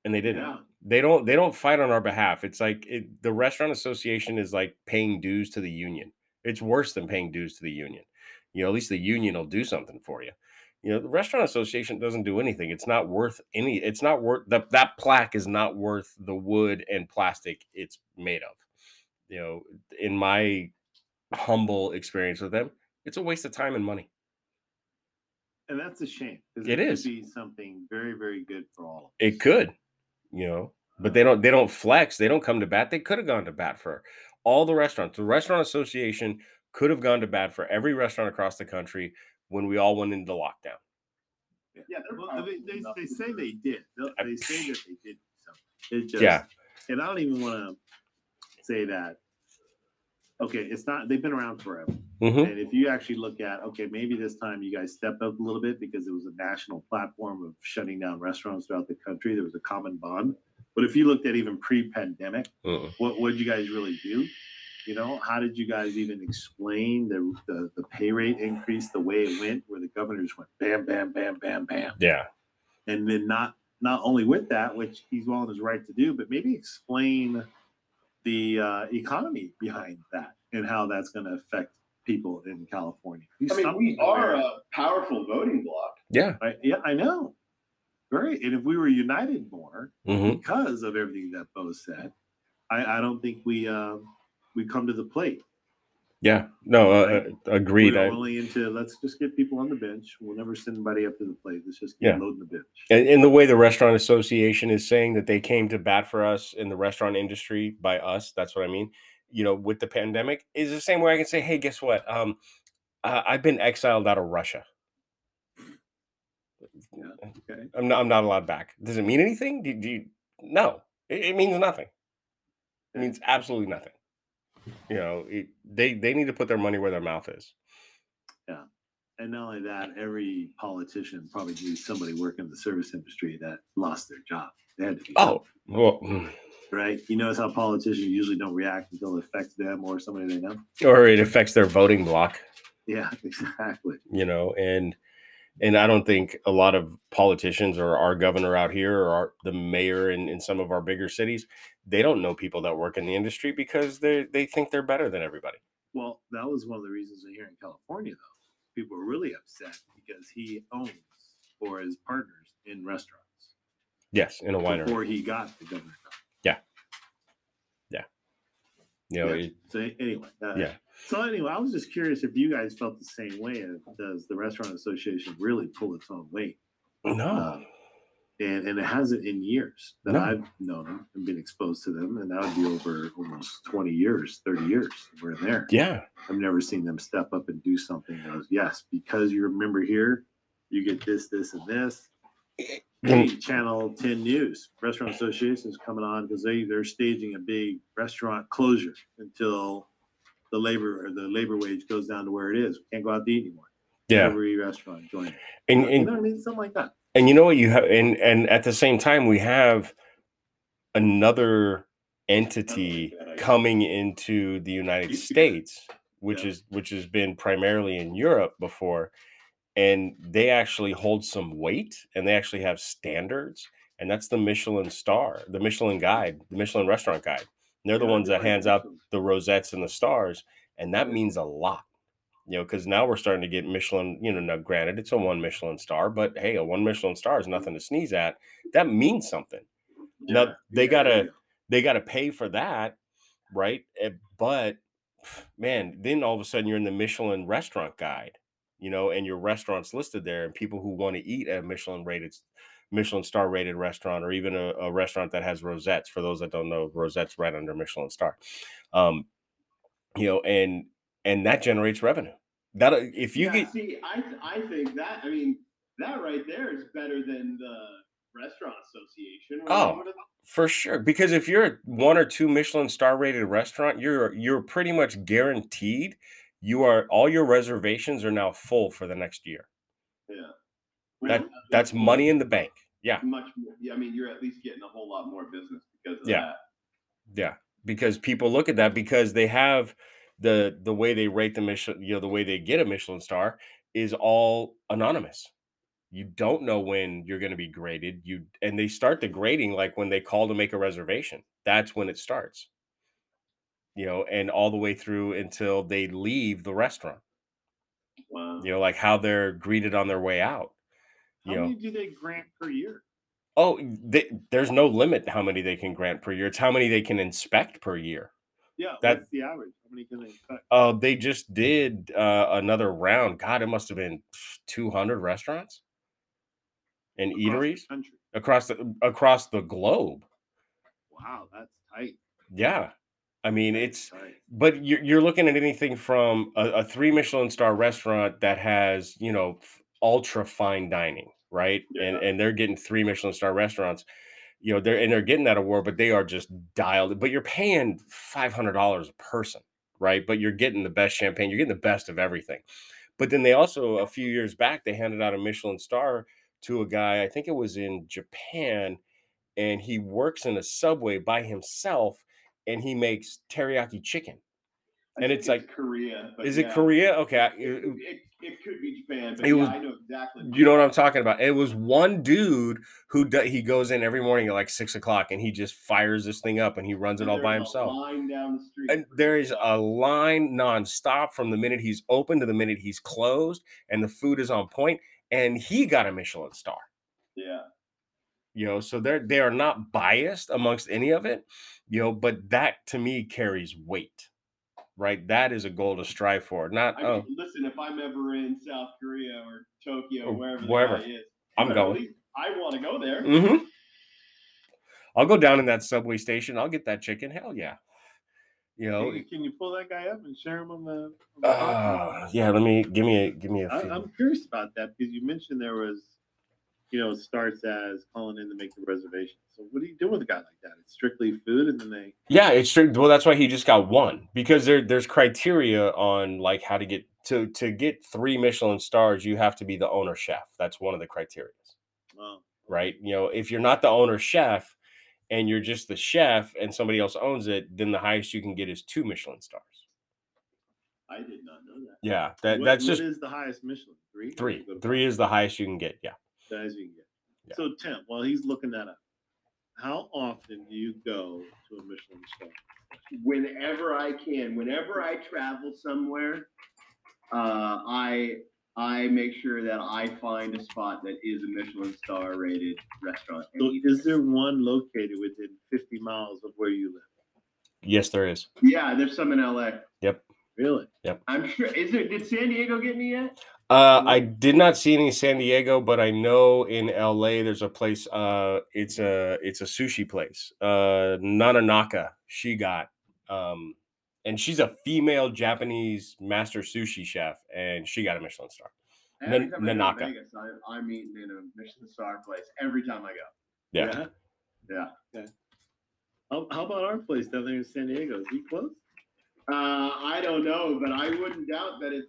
And they didn't. Yeah. They don't they don't fight on our behalf. It's like it, the Restaurant Association is like paying dues to the union. It's worse than paying dues to the union. You know, at least the union will do something for you. You know, the Restaurant Association doesn't do anything. It's not worth any, it's not worth, the, that plaque is not worth the wood and plastic it's made of. You know, in my humble experience with them, it's a waste of time and money. And that's a shame. It is. It could be something very, very good for all of us. It could, you know, but they don't, they don't flex. They don't come to bat. They could have gone to bat for all the restaurants. The Restaurant Association could have gone to bat for every restaurant across the country when we all went into lockdown. Yeah, well, they, they, they say they did. They, they say that they did something. It just, yeah. And I don't even want to say that. Okay, it's not. They've been around forever. Mm-hmm. And if you actually look at, okay, maybe this time you guys stepped up a little bit because it was a national platform of shutting down restaurants throughout the country. There was a common bond. But if you looked at even pre-pandemic, uh-uh. what what did you guys really do? You know, how did you guys even explain the, the the pay rate increase the way it went, where the governors went bam, bam, bam, bam, bam? Yeah. And then not not only with that, which he's well in his right to do, but maybe explain the uh, economy behind that and how that's going to affect people in California. He's I mean, we are there. A powerful voting bloc. Yeah. I, yeah, I know. Great. And if we were united more mm-hmm. because of everything that Bo said, I, I don't think we um, we come to the plate. Yeah, no, uh, like, agreed. We're only into let's just get people on the bench. We'll never send anybody up to the plate. Let's just get yeah. loading the bench. And, and the way the Restaurant Association is saying that they came to bat for us in the restaurant industry by us, that's what I mean, you know, with the pandemic, is the same way I can say, hey, guess what? Um, I, I've been exiled out of Russia. Yeah, okay. I'm not. I'm not allowed back. Does it mean anything? Do, do you? No, it, it means nothing. It means absolutely nothing. You know, it, they they need to put their money where their mouth is. Yeah, and not only that, every politician probably knew somebody working in the service industry that lost their job. They had to be. Oh, well, right. You notice how politicians usually don't react until it affects them or somebody they know, or it affects their voting block. Yeah, exactly. You know, and. And I don't think a lot of politicians or our governor out here or our, the mayor in, in some of our bigger cities, they don't know people that work in the industry because they they think they're better than everybody. Well, that was one of the reasons here in California, though. People were really upset because he owns or is partners in restaurants. Yes, in a winery. Before he got the governor. Yeah. Yeah. You know, yeah. It, so anyway. Uh, yeah. So anyway, I was just curious if you guys felt the same way. Does the Restaurant Association really pull its own weight? No. Uh, and and it hasn't in years that no. I've known them and been exposed to them. And that would be over almost twenty years, thirty years. We're there. Yeah. I've never seen them step up and do something that was, yes, because you remember here, you get this, this, and this. Hey, Channel ten News, Restaurant Association is coming on because they, they're staging a big restaurant closure until the labor or the labor wage goes down to where it is. We can't go out to eat anymore. Yeah. Every restaurant joint. And, and you know what I mean? Something like that. And you know what you have, and, and at the same time, we have another entity coming into the United States, which yeah. is which has been primarily in Europe before, and they actually hold some weight and they actually have standards, and that's the Michelin star, the Michelin Guide, the Michelin Restaurant Guide. And they're the yeah, ones that hands out the rosettes and the stars, and that means a lot, you know, because now we're starting to get Michelin, you know, now granted it's a one Michelin star, but hey, a one Michelin star is nothing to sneeze at. That means something. Yeah, now they yeah, gotta yeah. they gotta pay for that, right? But man, then all of a sudden you're in the Michelin Restaurant Guide, you know, and your restaurant's listed there, and people who want to eat at a Michelin rated, Michelin star rated restaurant, or even a, a restaurant that has rosettes. For those that don't know, rosettes right under Michelin star, um, you know, and and that generates revenue. That if you yeah, get, see, I I think that I mean that right there is better than the Restaurant Association. Oh, for sure. Because if you're one or two Michelin star rated restaurant, you're you're pretty much guaranteed. You are all your reservations are now full for the next year. Yeah, that that's money in the bank. Yeah, much more. Yeah, I mean, you're at least getting a whole lot more business because of yeah, that. yeah. Because people look at that because they have the the way they rate the Michelin, you know, the way they get a Michelin star is all anonymous. You don't know when you're going to be graded. You and they start the grading like when they call to make a reservation. That's when it starts. You know, and all the way through until they leave the restaurant. Wow. You know, like how they're greeted on their way out. You how know. many do they grant per year? Oh, they, there's no limit to how many they can grant per year. It's how many they can inspect per year. Yeah, that, that's the average. How many can they inspect? Oh, uh, they just did uh, another round. God, it must have been two hundred restaurants and across eateries the across the across the globe. Wow, that's tight. Yeah. I mean, it's, but you're, you're looking at anything from a, a three Michelin star restaurant that has, you know, ultra fine dining, right? Yeah. And and they're getting three Michelin star restaurants, you know, they're, and they're getting that award, but they are just dialed, but you're paying five hundred dollars a person, right? But you're getting the best champagne, you're getting the best of everything. But then they also, a few years back, they handed out a Michelin star to a guy, I think it was in Japan, and he works in a Subway by himself. And he makes teriyaki chicken, I and it's, it's like Korea. Is yeah. it Korea? Okay, it, it, it, it could be Japan, but yeah, was, I know exactly. You know what I'm talking about. It was one dude who do, he goes in every morning at like six o'clock, and he just fires this thing up, and he runs and it all by himself. Line down the street, and there is a line nonstop from the minute he's open to the minute he's closed, and the food is on point. And he got a Michelin star. Yeah. You know, so they're they are not biased amongst any of it, you know, but that to me carries weight, right? That is a goal to strive for. Not I mean, oh, listen, if I'm ever in South Korea or Tokyo, or wherever, wherever the guy is, I'm going. I want to go there. Mm-hmm. I'll go down in that Subway station. I'll get that chicken. Hell yeah. You know, hey, can you pull that guy up and share him on the? On the uh, yeah, let me give me a give me a. I, I'm curious about that because you mentioned there was. You know, it starts as calling in to make the reservation. So what do you do with a guy like that? It's strictly food, and then they yeah, it's strict. Well, that's why he just got one because there there's criteria on like how to get to to get three Michelin stars. You have to be the owner chef. That's one of the criteria. Wow. Right? You know, if you're not the owner chef and you're just the chef and somebody else owns it, then the highest you can get is two Michelin stars. I did not know that. Yeah, that what, that's what just is the highest Michelin three. Three, three is the highest you can get. Yeah. As you can get. Yeah. So Tim, while he's looking that up, how often do you go to a Michelin star? Whenever I can, whenever I travel somewhere, uh, I I make sure that I find a spot that is a Michelin star rated restaurant. So is there one located within fifty miles of where you live? Yes, there is. Yeah, there's some in L A. Yep. Really? Yep. I'm sure. Is there? Did San Diego get me yet? Uh, I did not see any in San Diego, but I know in L A there's a place. Uh, it's a it's a sushi place. Uh, Nanaka. She got, um, and she's a female Japanese master sushi chef, and she got a Michelin star. Every time Nanaka. I go to Vegas, I, I'm eating in a Michelin star place every time I go. Yeah, yeah. yeah. Okay. How, how about our place down there in San Diego? Is he close? Uh, I don't know, but I wouldn't doubt that it's.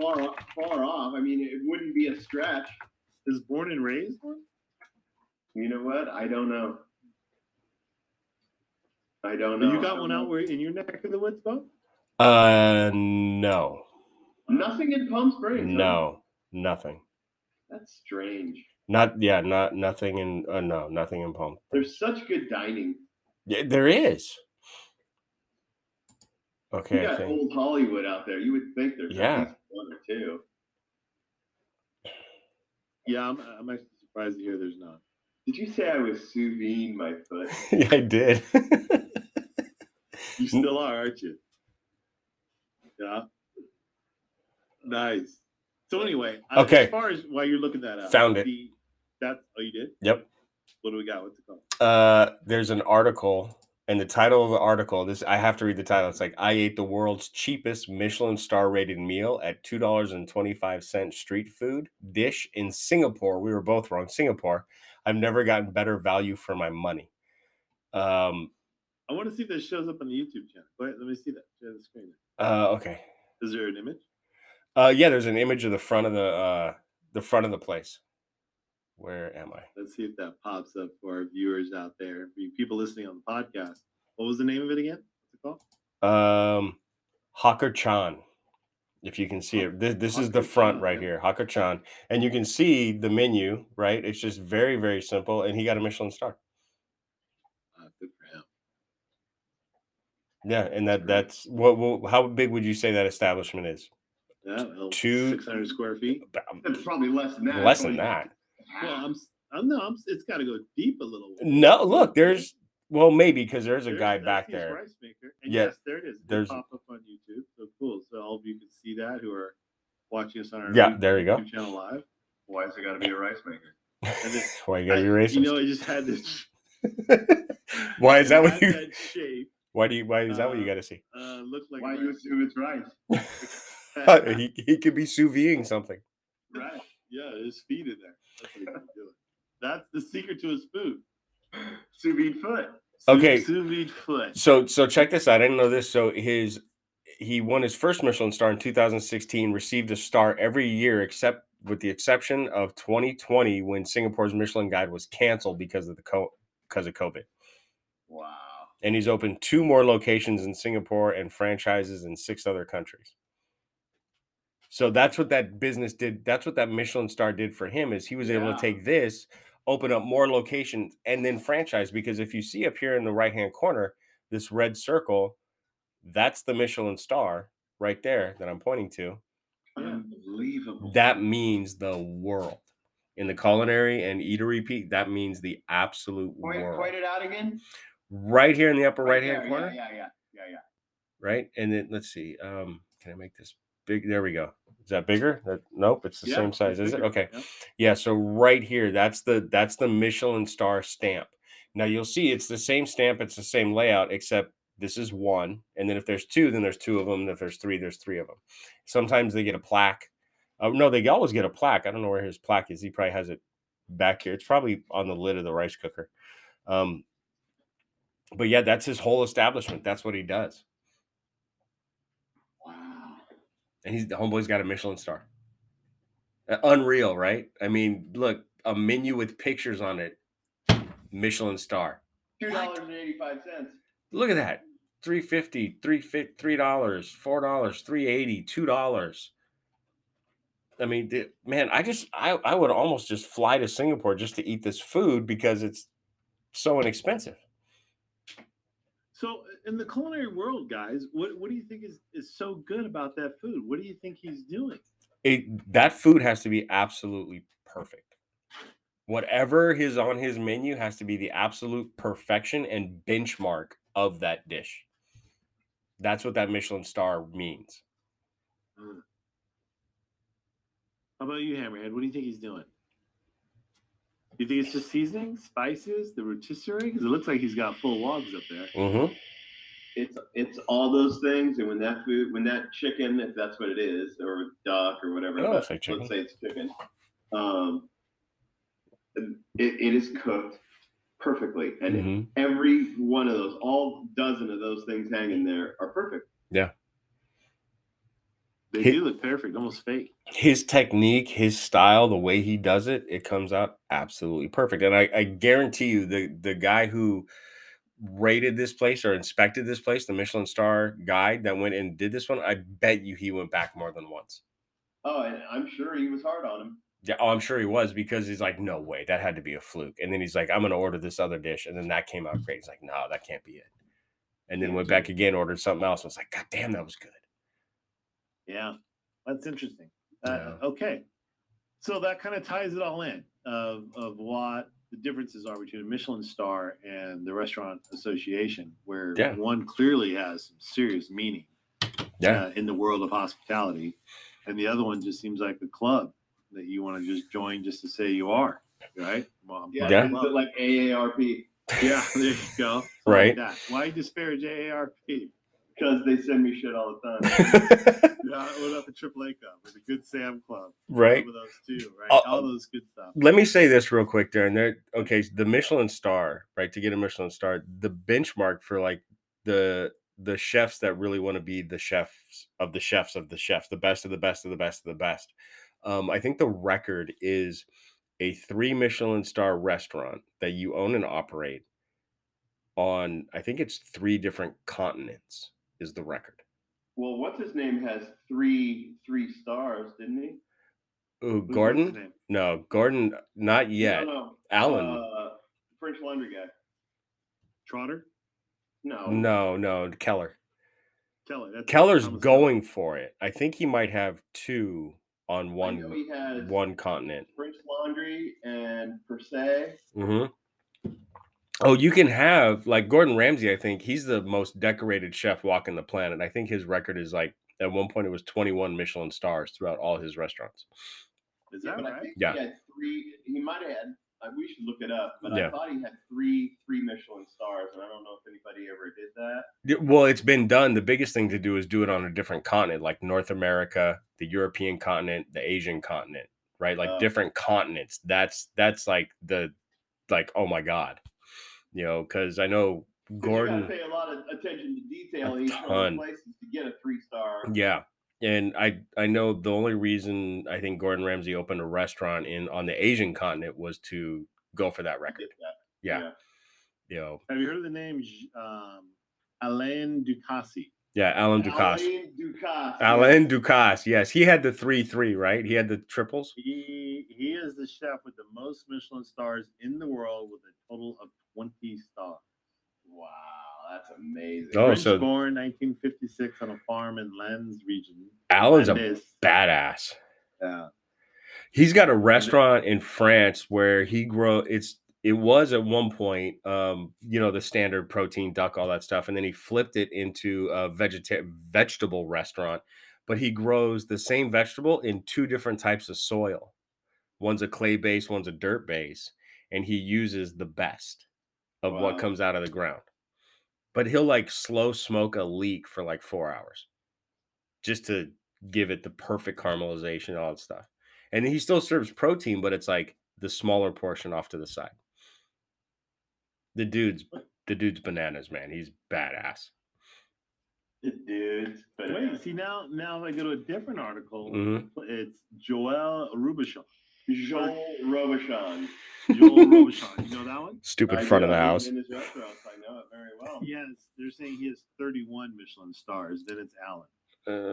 Far off, far off. I mean, it wouldn't be a stretch. Is born and raised one? You know what? I don't know. I don't know. You got one out where in your neck of the woods, Bob? Uh, no. Nothing in Palm Springs. No, huh? Nothing. That's strange. Not yeah, not nothing in uh, no, nothing in Palm. There's such good dining. Yeah, there is. Okay, you got I think. Old Hollywood out there. You would think there's yeah. at least one or two. Yeah, I'm, I'm actually surprised to hear there's not. Did you say I was sous vide my foot? Yeah, I did. You still are, aren't you? Yeah. Nice. So anyway, okay. As far as while you're looking that up, found it. The, that's oh, you did? Yep. What do we got? What's it called? Uh, there's an article, and the title of the article. This I have to read the title. It's like I ate the world's cheapest Michelin star rated meal at two dollars and twenty five cent street food dish in Singapore. We were both wrong. Singapore. I've never gotten better value for my money. Um, I want to see if this shows up on the YouTube channel. Go ahead, let me see that. Share the screen. Uh, okay. Is there an image? Uh, yeah, there's an image of the front of the uh, the front of the place. Where am I? Let's see if that pops up for our viewers out there, for you people listening on the podcast. What was the name of it again? What's it called? Um, Hawker Chan. If you can see it, this, this is the front right here, Hawker Chan, and you can see the menu. Right, it's just very, very simple, and he got a Michelin star. Uh, good for him. Yeah, and that—that's what. Well, well, how big would you say that establishment is? Yeah, well, two six hundred square feet. That's probably less than that. Less than that. Well, I'm, I'm no, I'm, it's got to go deep a little. No, look, there's. Well, maybe because there's a there's, guy back there. Rice maker. And yeah, yes, there it is. There's pop up on YouTube. So cool. So all of you can see that who are watching us on our yeah, YouTube, there you go. YouTube channel live. Why is it got to be a rice maker? And then, why you got to be racist? You know, I just had this. Why is that what you? That shape, why do you? Why is that uh, what you got to see? Uh, looks like. Why you assume it's rice? he he could be sous videing something. Right. Yeah, his feet in there. That's what he's doing. That's the secret to his food. Sous vide foot. Okay. Sous vide foot. So so check this out. I didn't know this. So his he won his first Michelin star in two thousand sixteen, received a star every year except with the exception of twenty twenty when Singapore's Michelin Guide was canceled because of the co- because of COVID. Wow. And he's opened two more locations in Singapore and franchises in six other countries. So that's what that business did. That's what that Michelin star did for him is he was yeah. able to take this open up more locations and then franchise, because if you see up here in the right hand corner this red circle, that's the Michelin star right there that I'm pointing to. Unbelievable. That means the world in the culinary and eatery peak. That means the absolute point, world. Point it out again. Right here in the upper right, right hand corner. Yeah, yeah, yeah, yeah, yeah. Right, and then let's see. Um, can I make this big? There we go. Is that bigger? That, nope, it's the yeah, same size, is it? Okay. Yeah. yeah, so right here, that's the that's the Michelin star stamp. Now you'll see it's the same stamp, it's the same layout, except this is one. And then if there's two, then there's two of them. And if there's three, there's three of them. Sometimes they get a plaque. Oh, no, they always get a plaque. I don't know where his plaque is. He probably has it back here. It's probably on the lid of the rice cooker. Um, but yeah, that's his whole establishment. That's what he does. And he's the homeboy's got a Michelin star. Unreal, right? I mean, look, a menu with pictures on it. Michelin star. Two dollars and eighty-five cents. Look at that. Three fifty, three fifty, three dollars, four dollars, three eighty, two dollars. I mean, man, I just I, I would almost just fly to Singapore just to eat this food because it's so inexpensive. So in the culinary world, guys, what, what do you think is, is so good about that food? What do you think he's doing? It, that food has to be absolutely perfect. Whatever is on his menu has to be the absolute perfection and benchmark of that dish. That's what that Michelin star means. Mm. How about you, Hammerhead? What do you think he's doing? You think it's just seasoning, spices, the rotisserie? Because it looks like he's got full logs up there. Mm-hmm. It's it's all those things, and when that food, when that chicken, if that's what it is, or duck or whatever, but, like let's say it's chicken. Um, it, it is cooked perfectly, and mm-hmm. every one of those, all dozen of those things hanging there, are perfect. Yeah. They his, do look perfect, almost fake. His technique, his style, the way he does it, it comes out absolutely perfect. And I, I guarantee you, the the guy who rated this place or inspected this place, the Michelin star guide that went and did this one, I bet you he went back more than once. Oh, and I'm sure he was hard on him. Yeah, oh, I'm sure he was, because he's like, no way, that had to be a fluke. And then he's like, I'm going to order this other dish. And then that came out great. He's like, no, that can't be it. And then went back again, ordered something else. I was like, God damn, that was good. Yeah, that's interesting. Uh, yeah. Okay. So that kind of ties it all in of, of what the differences are between a Michelin star and the Restaurant Association, where yeah. one clearly has some serious meaning yeah. uh, in the world of hospitality. And the other one just seems like a club that you want to just join just to say you are, right? Well, yeah, yeah. Is it like A A R P? Yeah, there you go. Right. Like why disparage A A R P? Because they send me shit all the time. Yeah, I went up at triple A Club with a Good Sam Club. Right. Those two, right? Uh, all those good stuff. Let me say this real quick, Darren. There, okay, the Michelin star, right? To get a Michelin star, the benchmark for like the the chefs that really want to be the chefs of the chefs of the chefs, the best of the best of the best of the best. Um, I think the record is a three Michelin star restaurant that you own and operate on, I think it's three different continents is the record. Well, what's his name has three three stars, didn't he? Ooh, Who's Gordon? No, Gordon, not yet. No, no. Alan. Uh, French Laundry guy. Trotter? No. No, no, Keller. Keller. That's Keller's going for it. I think he might have two on one one continent. French Laundry and Per Se. Mm-hmm. Oh, you can have, like Gordon Ramsay, I think, he's the most decorated chef walking the planet. I think his record is like, at one point it was twenty-one Michelin stars throughout all his restaurants. Is that yeah, right? I think yeah. He had three, he might have had, we should look it up, but yeah. I thought he had three three Michelin stars, and I don't know if anybody ever did that. Well, it's been done. The biggest thing to do is do it on a different continent, like North America, the European continent, the Asian continent, right? Like uh, different continents. That's that's like the like oh my god, you know, because I know Gordon. You gotta pay a lot of attention to detail in each of the places to get a three star. Yeah, and I I know the only reason I think Gordon Ramsay opened a restaurant in on the Asian continent was to go for that record. That. Yeah. yeah, you know. Have you heard of the name um, Alain Ducasse? Yeah, Alain Ducasse. Alain Ducasse. Alain Ducasse. Yes, he had the three three, right? He had the triples. He he is the chef with the most Michelin stars in the world, with a total of twenty stars. Wow, that's amazing. Oh, French so born nineteen fifty-six on a farm in Lens region. Alain's a badass. Yeah, he's got a restaurant in France where he grow. It's. It was at one point, um, you know, the standard protein duck, all that stuff. And then he flipped it into a vegeta- vegetable restaurant, but he grows the same vegetable in two different types of soil. One's a clay base, one's a dirt base. And he uses the best of wow. what comes out of the ground. But he'll like slow smoke a leek for like four hours just to give it the perfect caramelization, all that stuff. And he still serves protein, but it's like the smaller portion off to the side. The dude's the dude's bananas, man. He's badass. The dude's bananas. Wait, see now now if I go to a different article, mm-hmm. it's Joël Robuchon. Joël Robuchon. Joël Robuchon. You know that one? Stupid I front of the house. In his restaurants, I know it very well. Yes, they're saying he has thirty-one Michelin stars. Then it's Alan.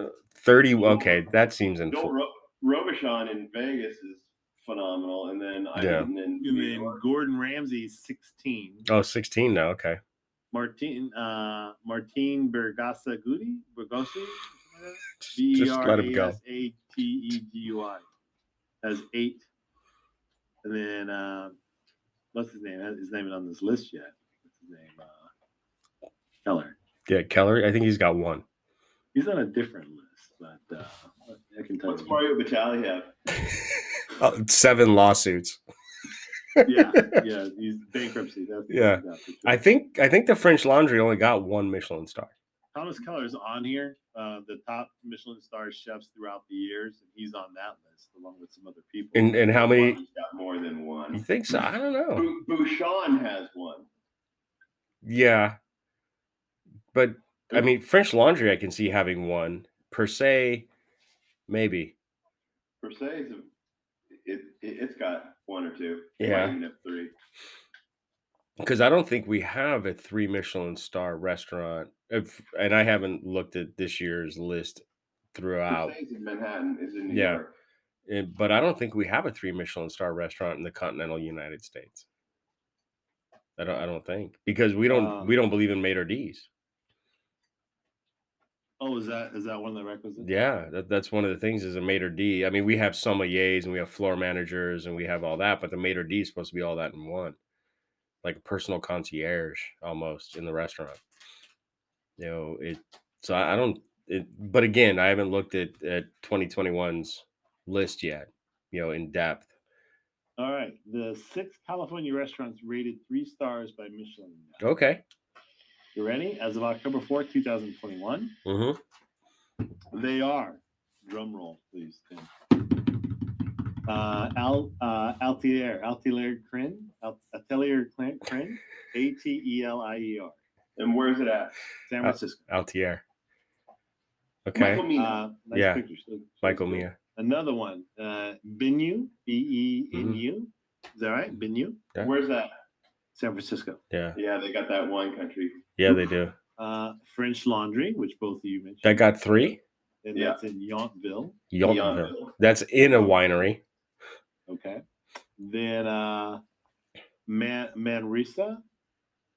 Uh, thirty. Okay, that seems info. Ro- Robuchon in Vegas is phenomenal. And then I yeah. and then, and then Gordon Ramsay's sixteen. Oh, sixteen now. Okay. Martin uh Martin Bergasa Gudi Bergosi B E R A S A T E G U I has eight. And then uh what's his name? His name is on this list yet. What's his name? Uh Keller. Yeah, Keller. I think he's got one. He's on a different list, but uh I can tell you. What's Mario Batali have? Uh, seven lawsuits. yeah, yeah, he's bankruptcy. That's yeah, sure. I think I think the French Laundry only got one Michelin star. Thomas Keller is on here, uh, the top Michelin star chefs throughout the years, and he's on that list along with some other people. And and how many? He's got more than one. You think so? I don't know. Bouchon has one. Yeah, but I mean French Laundry, I can see having one. Per se, maybe. Per se is a It, it, it's got one or two. Yeah. Even if three. because I don't think we have a three Michelin star restaurant, if, and I haven't looked at this year's list throughout. It's in Manhattan, is in New yeah. York. It, but I don't think we have a three Michelin star restaurant in the continental United States. I don't. I don't think because we don't. Um, we don't believe in maitre d's. Oh, is that is that one of the requisites? Yeah, that, that's one of the things is a maitre d. I mean, we have sommeliers and we have floor managers and we have all that, but the maitre d is supposed to be all that in one, like a personal concierge almost in the restaurant. You know it. So I, I don't. It, but again, I haven't looked at at twenty twenty-one's list yet. You know, in depth. All right. The six California restaurants rated three stars by Michelin. Okay. You ready? As of October fourth, two thousand twenty-one, mm-hmm. they are, drum roll, please, Tim. Uh, Al, uh, Atelier, Atelier Crenn, Atelier Crenn, A T E L I E R. And where is it at? San Francisco. Atelier. Okay. Michael Mina. Uh, nice yeah. picture. So, Michael Mina. Another one, uh, Binu, B E N U. Mm-hmm. Is that right? Binu? Yeah. Where's that? San Francisco. Yeah. Yeah, they got that wine country. Yeah, they do. Uh, French Laundry, which both of you mentioned. That got three? And yeah. That's in Yountville. Yountville. That's in a winery. Okay. Then uh, Man- Manresa,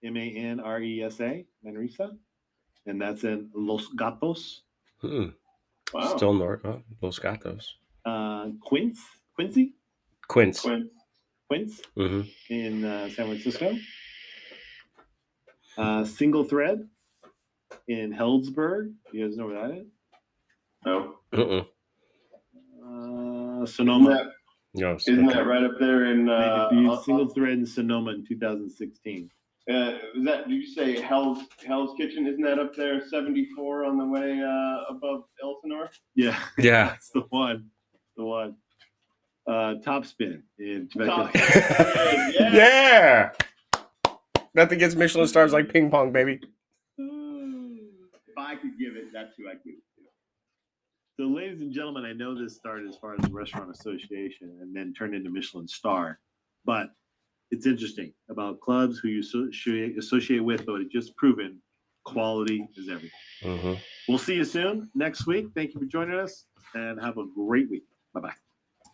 M A N R E S A, Manresa. And that's in Los Gatos. Hmm. Wow. Still north, huh? Los Gatos. Uh, Quince, Quincy, Quince, Quince, Quince mm-hmm. in uh, San Francisco. Uh, Single Thread in Healdsburg. You guys know where that is? No. Uh-uh. Uh, Sonoma. Isn't that, no, isn't that right up there in uh, uh, Single uh, Thread in Sonoma in twenty sixteen? Uh, is that, did you say Hell's, Hell's Kitchen? Isn't that up there, seventy-four on the way uh, above Elsinore? Yeah. Yeah. That's the one. The one. Uh, Top Spin in Temecula. yeah. yeah. Nothing gets Michelin stars like ping pong, baby. If I could give it, that's who I could give it to. So, ladies and gentlemen, I know this started as far as the Restaurant Association and then turned into Michelin star, but it's interesting about clubs who you so, associate with, but it's just proven quality is everything. Mm-hmm. We'll see you soon next week. Thank you for joining us and have a great week. Bye-bye.